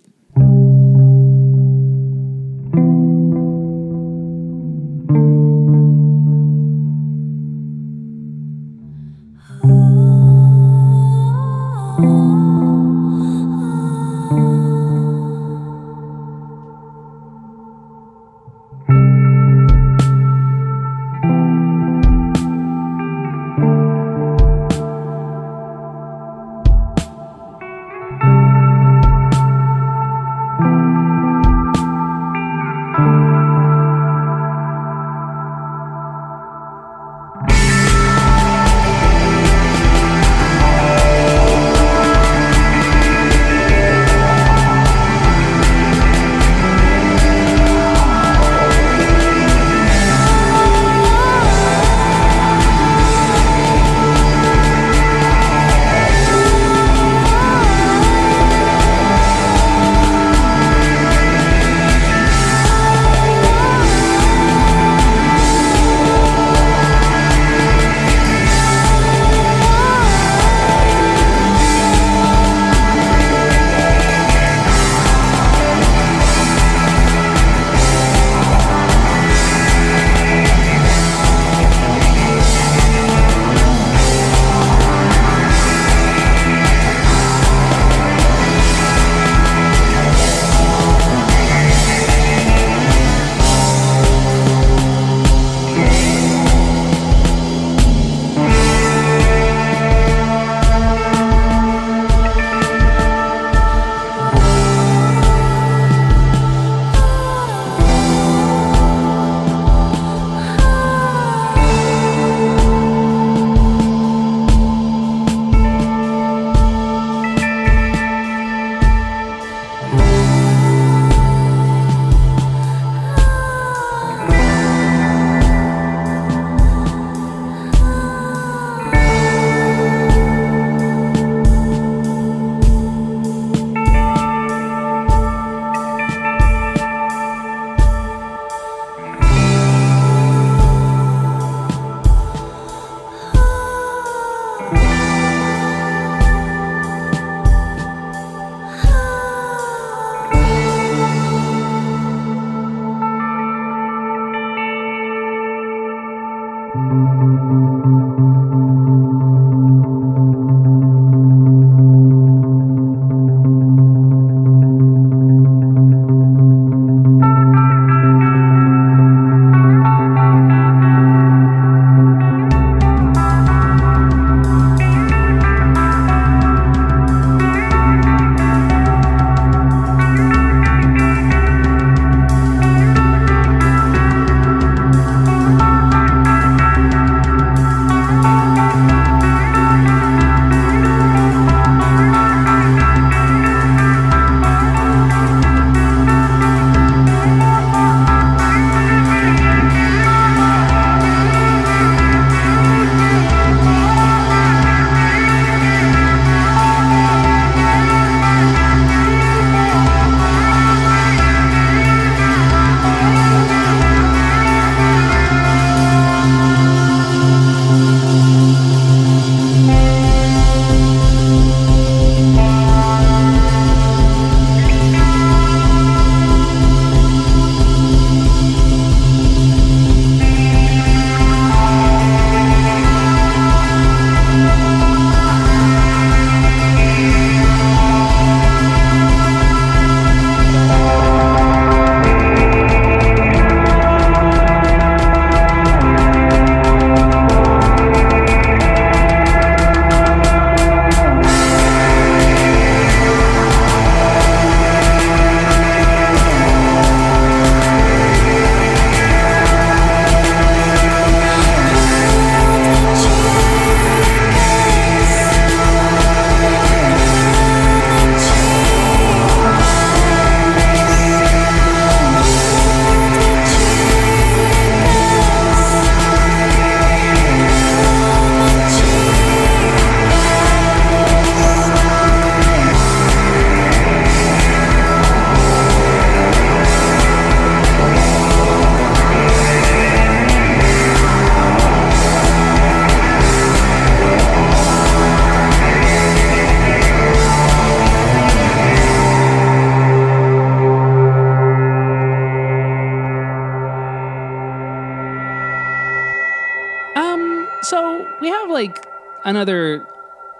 Another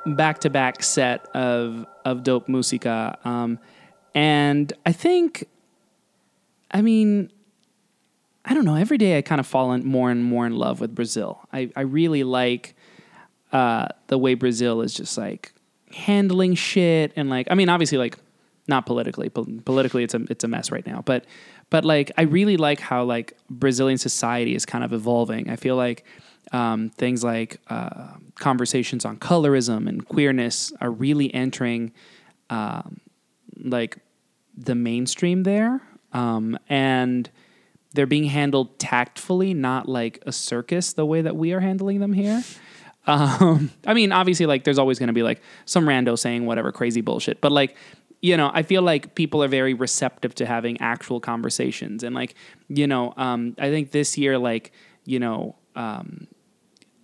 back-to-back set of dope música, and I think, I mean, I don't know. Every day I kind of fall in more and more in love with Brazil. I really like the way Brazil is just like handling shit and like. I mean, obviously, like not politically. Politically, it's a mess right now. But like, I really like how like Brazilian society is kind of evolving. I feel like. Things like conversations on colorism and queerness are really entering like the mainstream there, and they're being handled tactfully, not like a circus the way that we are handling them here. I mean, obviously, like there's always going to be like some rando saying whatever crazy bullshit, but like. You know, I feel like people are very receptive to having actual conversations. And like, you know, I think this year, like, you know,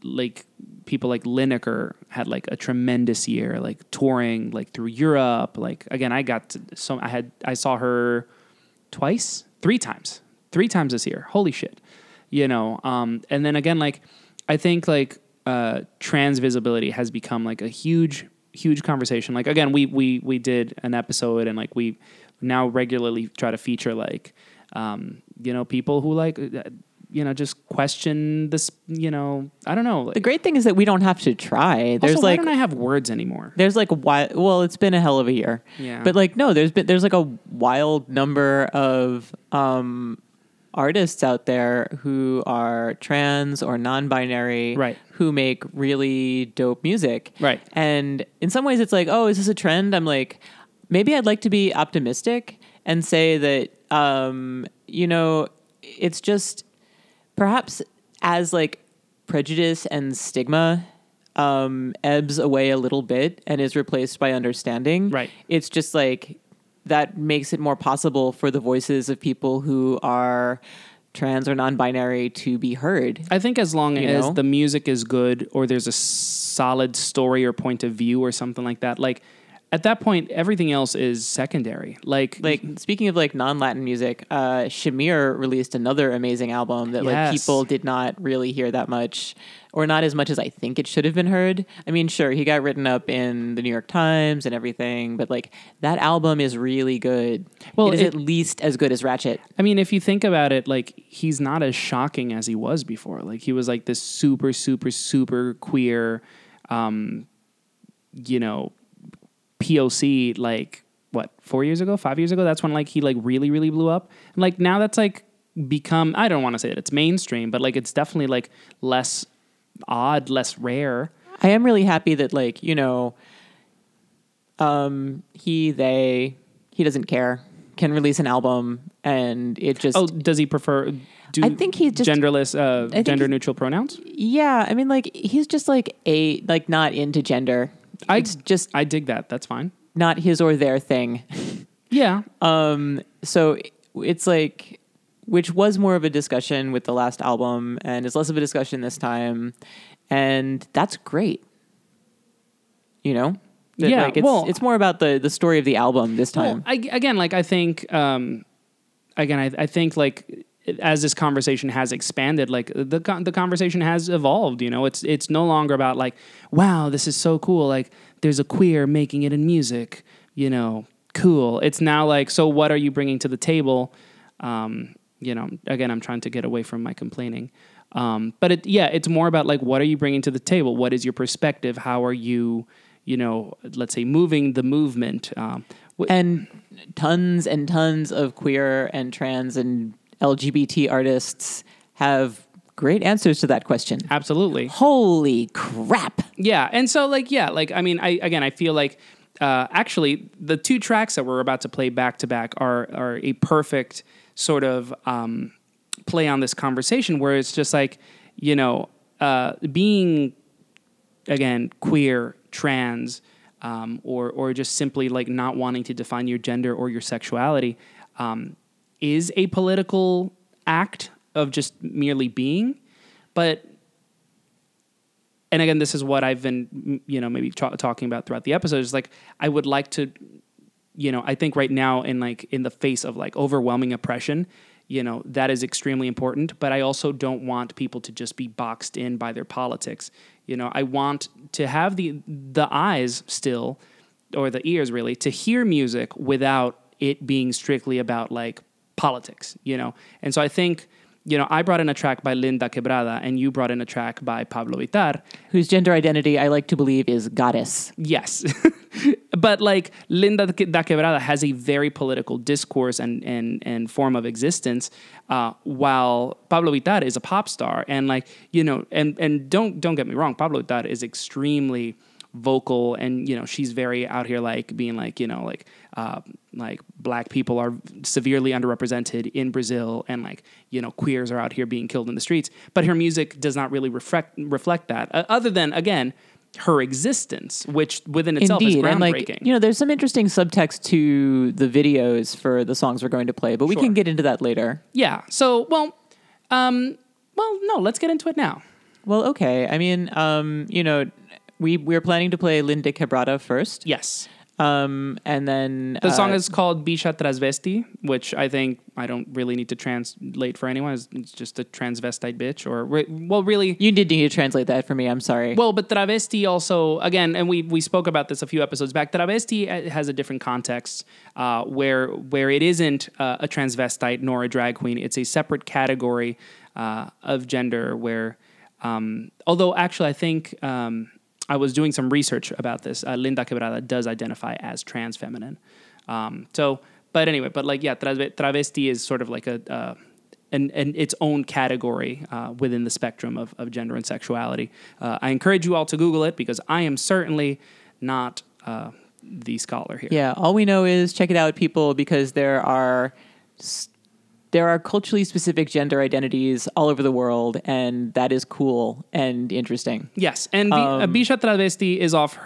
like people like Lineker had like a tremendous year, like touring like through Europe. Like again, I saw her three times this year. Holy shit. You know? And then again, like, I think like, trans visibility has become like a huge conversation. Like again, we did an episode and like we now regularly try to feature like, you know, people who like, you know, just question this, you know, I don't know. Like, the great thing is that we don't have to try. There's also, like, why don't I have words anymore? There's like, well, it's been a hell of a year, yeah. But like, no, there's like a wild number of, artists out there who are trans or non-binary, right, who make really dope music, right? And in some ways it's like, oh, is this a trend? I'm like, maybe I'd like to be optimistic and say that you know, it's just perhaps as like prejudice and stigma ebbs away a little bit and is replaced by understanding, right, it's just like that makes it more possible for the voices of people who are trans or non-binary to be heard. I think as long as the music is good or there's a solid story or point of view or something like that, like at that point, everything else is secondary. Like speaking of like non-Latin music, Shamir released another amazing album that like people did not really hear that much, or not as much as I think it should have been heard. I mean, sure, he got written up in the New York Times and everything, but like that album is really good. Well, it is at least as good as Ratchet. I mean, if you think about it, like he's not as shocking as he was before. Like he was like this super, super, super queer, you know, POC, like what, 5 years ago, that's when like he like really, really blew up. And like now that's like become, I don't want to say that it's mainstream, but like it's definitely like less odd, less rare. I am really happy that like, you know, he doesn't care, can release an album and it just... Oh, does he prefer... I think he's just genderless, gender neutral pronouns? Yeah. I mean, like he's just like a, like not into gender. I dig that. That's fine. Not his or their thing. Yeah. So it's like, which was more of a discussion with the last album and it's less of a discussion this time. And that's great. You know? That, yeah. Like, it's more about the story of the album this time. Well, I think like as this conversation has expanded, like the conversation has evolved, you know, it's no longer about like, wow, this is so cool. Like there's a queer making it in music, you know, cool. It's now like, so what are you bringing to the table? You know, again, I'm trying to get away from my complaining. But it's more about like, what are you bringing to the table? What is your perspective? How are you, you know, let's say moving the movement? And tons and tons of queer and trans and LGBT artists have great answers to that question. Absolutely. Holy crap. Yeah. And so like, yeah, like, I mean, I feel like, actually the two tracks that we're about to play back to back are a perfect sort of, play on this conversation where it's just like, you know, being again, queer, trans, or just simply like not wanting to define your gender or your sexuality, is a political act of just merely being. But, and again, this is what I've been, you know, maybe talking about throughout the episode is like, I would like to, you know, I think right now in the face of like overwhelming oppression, you know, that is extremely important, but I also don't want people to just be boxed in by their politics. You know, I want to have the eyes still, or the ears really, to hear music without it being strictly about like politics, you know? And so I think, you know, I brought in a track by Linn da Quebrada and you brought in a track by Pabllo Vittar. Whose gender identity I like to believe is goddess. Yes. But like Linn da Quebrada has a very political discourse and form of existence, while Pabllo Vittar is a pop star. And like, you know, and don't get me wrong, Pabllo Vittar is extremely vocal and, you know, she's very out here like being like, you know, like black people are severely underrepresented in Brazil and like, you know, queers are out here being killed in the streets, but her music does not really reflect that, other than again her existence, which within itself is groundbreaking. And like, you know, there's some interesting subtext to the videos for the songs we're going to play, but we can get into that later. Yeah. So, no, let's get into it now. Well, okay. I mean, you know, we're planning to play Linn da Quebrada first. Yes. And then... The song is called Bicha Transvesti, which I think I don't really need to translate for anyone. It's just a transvestite bitch or... Well, really... You did need to translate that for me. I'm sorry. Well, but travesti also... Again, and we spoke about this a few episodes back. Travesti has a different context where it isn't a transvestite nor a drag queen. It's a separate category of gender where... although, actually, I think... I was doing some research about this. Linn da Quebrada does identify as trans feminine. Travesti is sort of like an its own category within the spectrum of gender and sexuality. I encourage you all to Google it because I am certainly not the scholar here. Yeah, all we know is check it out, people, because there are culturally specific gender identities all over the world, and that is cool and interesting. Yes, and Bicha Transvesti is off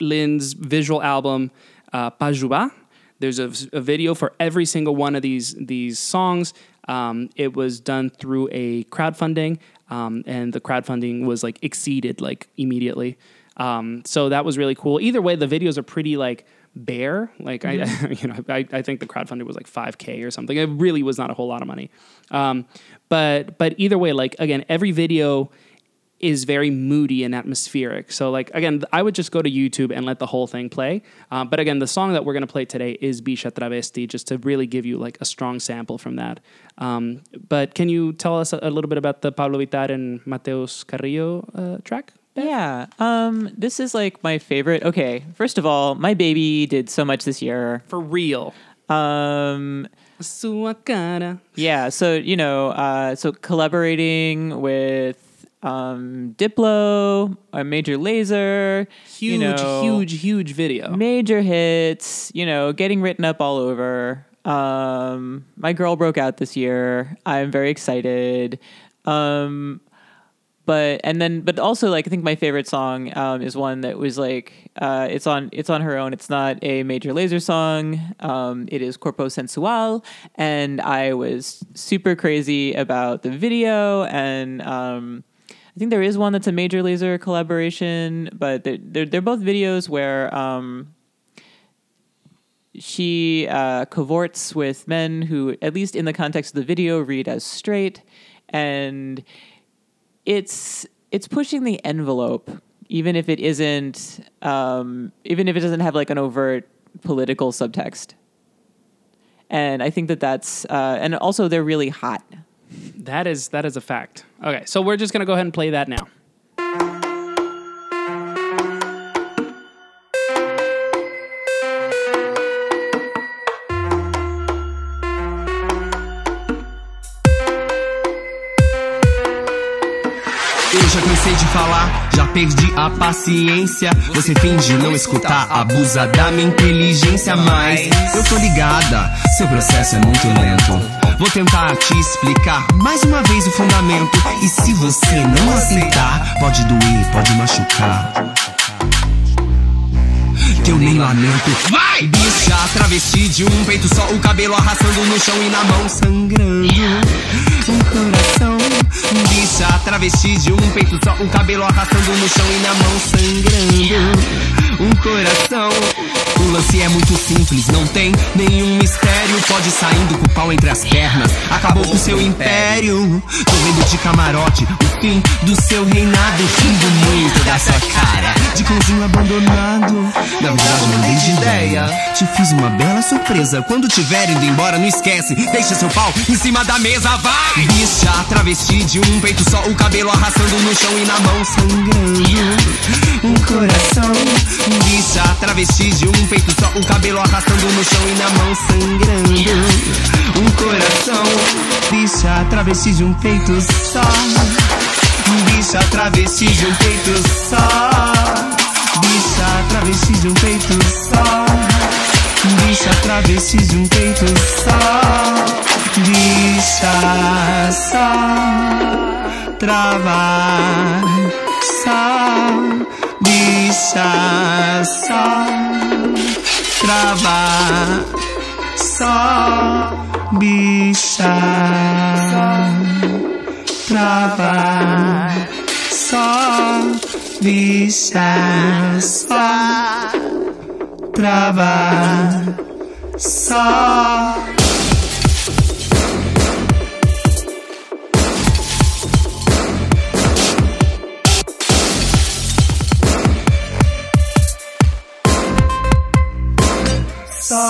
Linn's visual album, Pajuba. There's a video for every single one of these songs. It was done through a crowdfunding, and the crowdfunding was like exceeded like immediately. So that was really cool. Either way, the videos are pretty like bare. Like I think the crowdfunding was like $5,000 or something. It really was not a whole lot of money. But either way, like again, every video is very moody and atmospheric. So like, again, I would just go to YouTube and let the whole thing play. But again, the song that we're going to play today is Bicha Travesti, just to really give you like a strong sample from that. But can you tell us a little bit about the Pabllo Vittar and Mateus Carrillo track? Beth? Yeah. This is like my favorite. Okay. First of all, my baby did so much this year. For real. Yeah. So, so collaborating with, Diplo, a Major Lazer, huge video, major hits, getting written up all over. My girl broke out this year. I'm very excited. But also like, I think my favorite song, is one that was like, it's on her own. It's not a Major Lazer song. It is Corpo Sensual. And I was super crazy about the video and, I think there is one that's a Major Lazer collaboration, but they're both videos where she cavorts with men who, at least in the context of the video, read as straight, and it's pushing the envelope, even if it doesn't have like an overt political subtext. And I think that's and also they're really hot. That is a fact. Okay, so we're just going to go ahead and play that now. Já cansei de falar, já perdi a paciência. Você finge não escutar, abusa da minha inteligência. Mas eu tô ligada, seu processo é muito lento. Vou tentar te explicar mais uma vez o fundamento. E se você não aceitar, pode doer, pode machucar. Que eu nem lamento. Vai! Bicha travesti de peito só, o cabelo arrastando no chão e na mão sangrando. Coração, bicha travesti de peito só, o cabelo arrastando no chão e na mão sangrando. Coração, o lance é muito simples, não tem nenhum mistério. Pode saindo com o pau entre as pernas, acabou com seu império. Correndo de camarote, o fim do seu reinado, rindo muito da sua cara, de cãozinho abandonado. Na verdade não dei de ideia, te fiz uma bela surpresa. Quando tiver indo embora, não esquece, deixa seu pau em cima da mesa, vai! Bicha travesti de peito só, o cabelo arrastando no chão e na mão sangrando. Coração. Bicha travesti de peito só, o cabelo arrastando no chão e na mão sangrando. Coração. Bicha travesti de peito só. Bicha travesti de peito só. Bicha travesti de peito só. Bicha travesti de peito só. Bicha só, trava só, bicha só, trava só, bicha trava só, bicha só, trava só. Só. Só.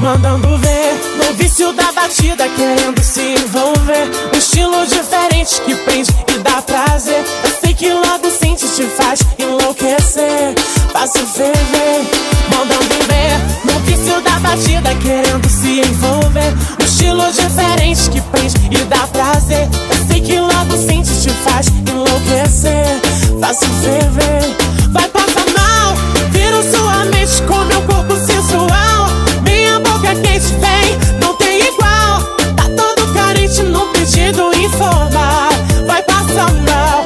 Mandando ver no vício da batida, querendo se envolver. Um estilo diferente que prende e dá prazer. Eu sei que logo sente, te faz enlouquecer. Faço ferver, mandando ver no vício da batida, querendo se envolver. Um estilo diferente que prende e dá prazer. Eu sei que logo sente, te faz enlouquecer. Faço ferver, vai passar mal. Viro sua mente com meu corpo sensual. Minha boca quente vem, não tem igual. Tá todo carente num pedido informal. Vai passar mal.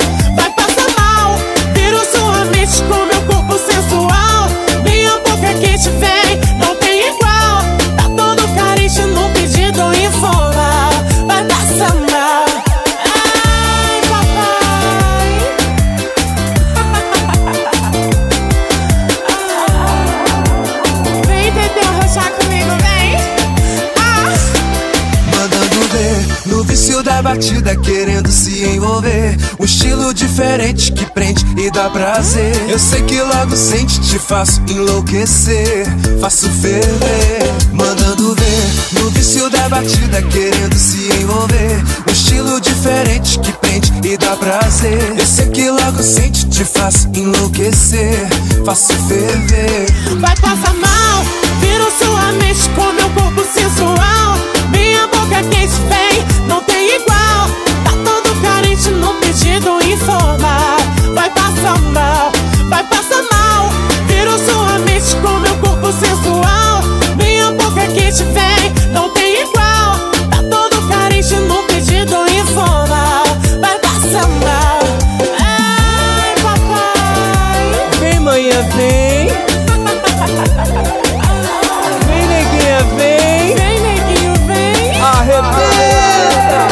No vício da batida querendo se envolver, um estilo diferente que prende e dá prazer. Eu sei que logo sente, te faço enlouquecer, faço ferver, mandando ver. No vício da batida querendo se envolver, um estilo diferente que prende e dá prazer. Eu sei que logo sente, te faço enlouquecer, faço ferver. Vai passar mal, viro sua mente com meu corpo sensual. Minha boca quente vem, não tem igual. Tá todo carente num pedido informal. Vai passar mal, vai passar mal. Viro sua mente com meu corpo sensual. Minha boca quente vem, não tem igual. Tá todo carente num pedido informal. Vai passar mal. Ai, papai. Vem, manhã, vem. Vem, neguinha, vem. Vem, neguinho, vem. Arrebenta.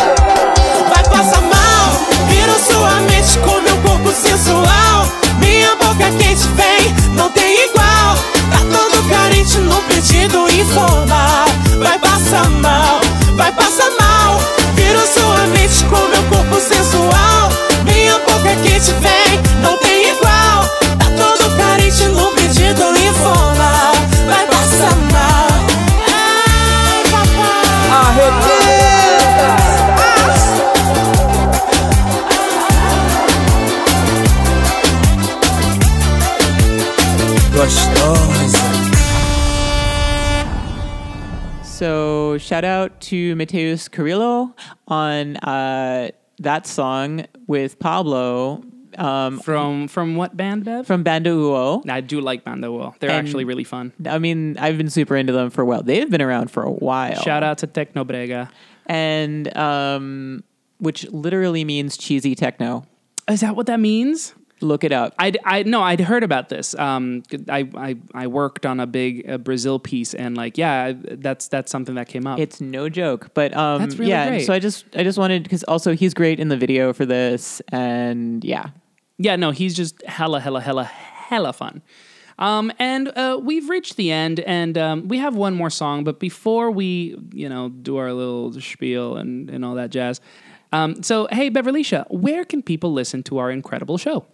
Vai passar mal. Viro sua mente com meu corpo sensual. Minha boca quente vem, não tem igual. Tá todo carente num pedido informal. Vai passar mal, vai passar mal. Viro sua mente com meu corpo sensual. Minha boca quente vem, não tem igual. Tá todo carente num pedido informal. Vai passar mal. Ai, papai. Arrebenta. Gostosa. So shout out to Mateus Carrillo on that song with Pabllo. From what band, Bev? From Banda Uó. I do like Banda Uó. They're actually really fun. I mean, I've been super into them for a while. They've been around for a while. Shout out to Tecnobrega. And, which literally means cheesy techno. Is that what that means? Look it up. I'd heard about this. I worked on a big Brazil piece, and like, yeah, that's something that came up. It's no joke, but that's really yeah. Great. So I just wanted, because also he's great in the video for this, and yeah. No, he's just hella fun. And we've reached the end, and we have one more song, but before we do our little spiel and all that jazz. So hey, Beverlycia, where can people listen to our incredible show?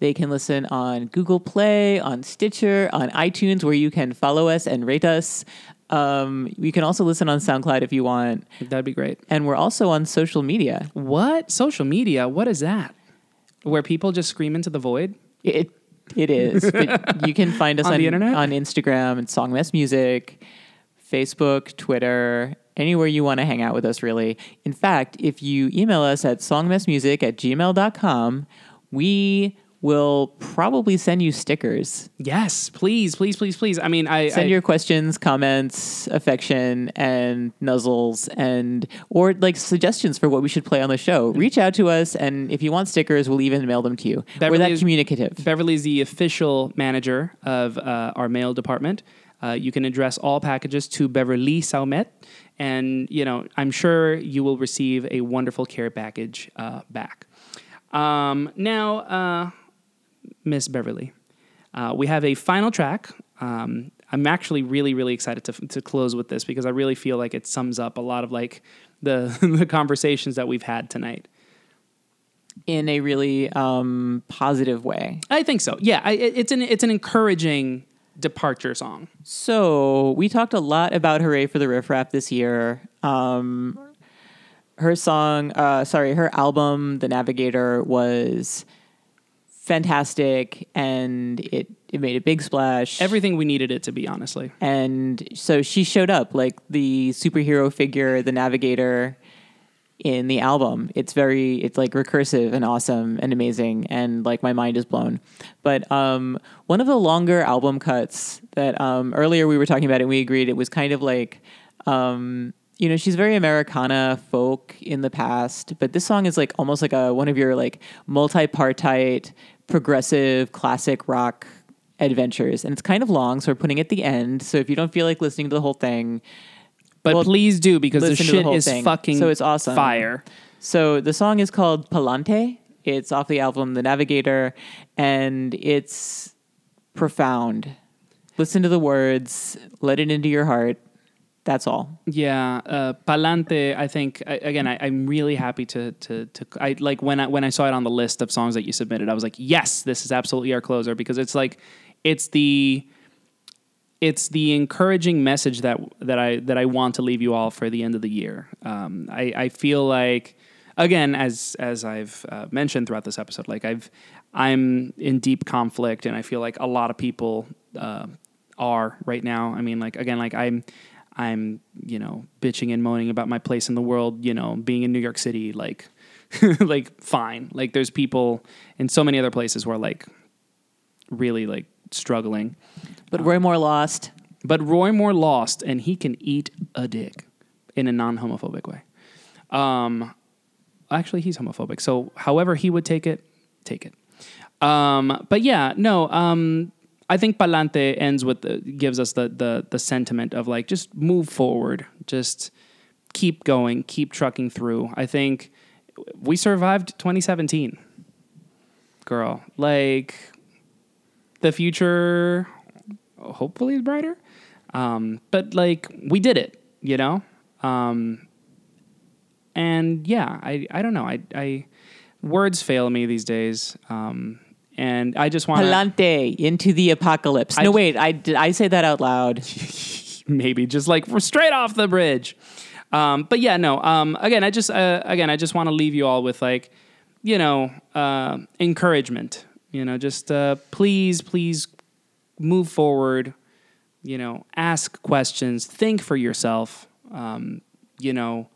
They can listen on Google Play, on Stitcher, on iTunes, where you can follow us and rate us. You can also listen on SoundCloud if you want. That'd be great. And we're also on social media. What? Social media? What is that? Where people just scream into the void? It is. But you can find us on the internet? On Instagram and Song Mess Music, Facebook, Twitter, anywhere you want to hang out with us, really. In fact, if you email us at songmessmusic@gmail.com, we will probably send you stickers. Yes, please, please, please, please. I mean, I send your questions, comments, affection, and nuzzles, or like suggestions for what we should play on the show. Reach out to us, and if you want stickers, we'll even mail them to you. We're that communicative. Beverly's the official manager of our mail department. You can address all packages to Beverly Saumet, and I'm sure you will receive a wonderful care package back. Now, Miss Beverly, we have a final track. I'm actually really, really excited to close with this, because I really feel like it sums up a lot of like the conversations that we've had tonight. In a really positive way. I think so. Yeah, it's an encouraging departure song. So we talked a lot about Hooray for the Riff Raff this year. Her album, The Navigator, was fantastic, and it made a big splash. Everything we needed it to be, honestly. And so she showed up like the superhero figure, the Navigator, in the album. It's like recursive and awesome and amazing, and like my mind is blown. But one of the longer album cuts that earlier we were talking about, and we agreed it was kind of like she's very Americana folk in the past, but this song is like almost like one of your like multi-partite progressive classic rock adventures, and it's kind of long, so we're putting it at the end. So if you don't feel like listening to the whole thing, But please do, because the shit is fucking so it's awesome. Fire. So the song is called Palante. It's off the album The Navigator, and it's profound. Listen to the words. Let it into your heart. That's all. Yeah, Palante. I think again, I'm really happy to. I like when I saw it on the list of songs that you submitted. I was like, yes, this is absolutely our closer because it's like, it's the encouraging message that I want to leave you all for the end of the year. I feel like again, as I've mentioned throughout this episode, like I'm in deep conflict, and I feel like a lot of people are right now. I mean, like again, like I'm, you know, bitching and moaning about my place in the world, you know, being in New York City, like, like fine. Like there's people in so many other places who are like really like struggling. But Roy Moore lost. And he can eat a dick in a non-homophobic way. Actually, he's homophobic. So however he would take it. But yeah, no, I think Palante ends with gives us the sentiment of like just move forward, just keep going, keep trucking through. I think we survived 2017, girl. Like the future, hopefully, is brighter. But like we did it, you know. And yeah, I don't know. I words fail me these days. And I just want Palante into the apocalypse. No, wait, I say that out loud. Maybe just like we're straight off the bridge. But yeah, no. Again, I just want to leave you all with like, you know, encouragement. You know, just please move forward. You know, ask questions, think for yourself. You know.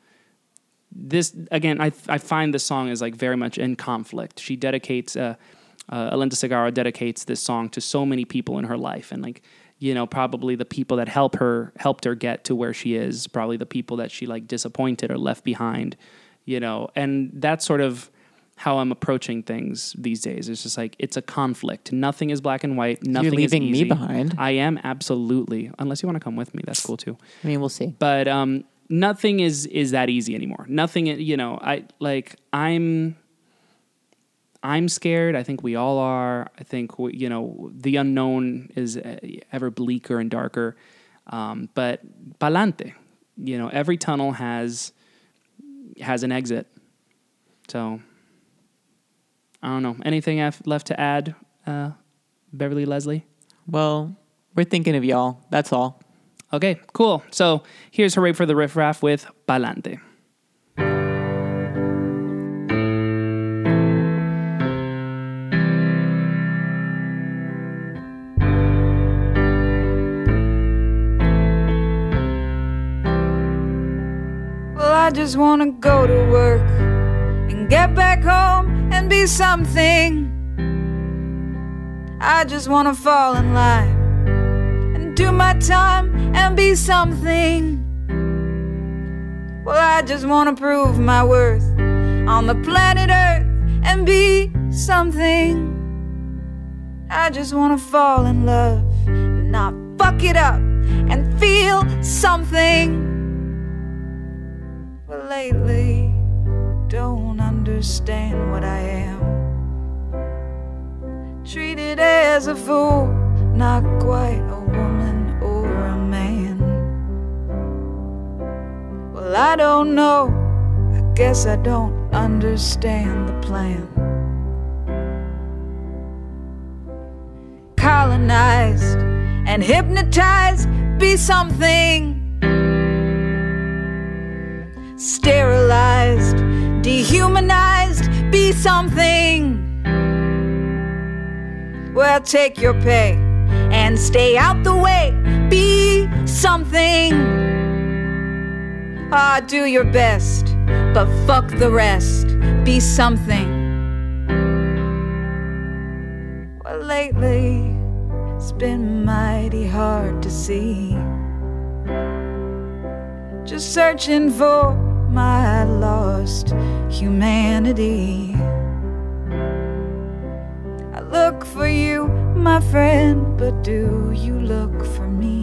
This again, I find this song is like very much in conflict. She dedicates. Alinda Segarra dedicates this song to so many people in her life, and like, you know, probably the people that helped her get to where she is, probably the people that she like disappointed or left behind, you know, and that's sort of how I'm approaching things these days. It's just like, it's a conflict. Nothing is black and white. Nothing is easy. You're leaving me behind. I am, absolutely. Unless you want to come with me, that's cool too. I mean, we'll see. But nothing is that easy anymore. Nothing, you know, I'm scared. I think we all are. I think, you know, the unknown is ever bleaker and darker. But Palante, you know, every tunnel has an exit. So, I don't know. Anything left to add, Beverly Leslie? Well, we're thinking of y'all. That's all. Okay, cool. So, here's Hooray for the Riff Raff with Palante. I just wanna go to work and get back home and be something. I just wanna fall in line and do my time and be something. Well, I just wanna prove my worth on the planet Earth and be something. I just wanna fall in love and not fuck it up and feel something. Lately, don't understand what I am. Treated as a fool, not quite a woman or a man. Well, I don't know, I guess I don't understand the plan. Colonized and hypnotized, be something. Sterilized, dehumanized, be something. Well, take your pay and stay out the way, be something. Do your best, but fuck the rest, be something. Well, lately, it's been mighty hard to see. Just searching for my lost humanity. I look for you, my friend, but do you look for me?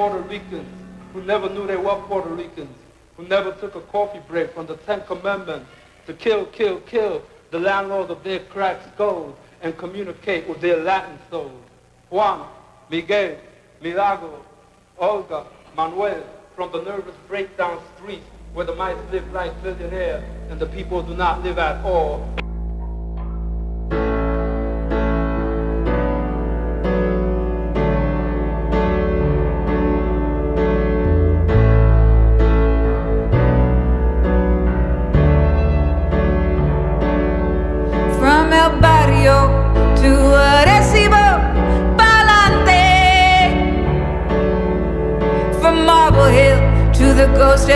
Puerto Ricans who never knew they were Puerto Ricans, who never took a coffee break from the 10th commandment to kill, kill, kill the landlords of their cracked skulls and communicate with their Latin souls. Juan, Miguel, Milagro, Olga, Manuel, from the nervous breakdown streets where the mice live like millionaires and the people do not live at all. Ghost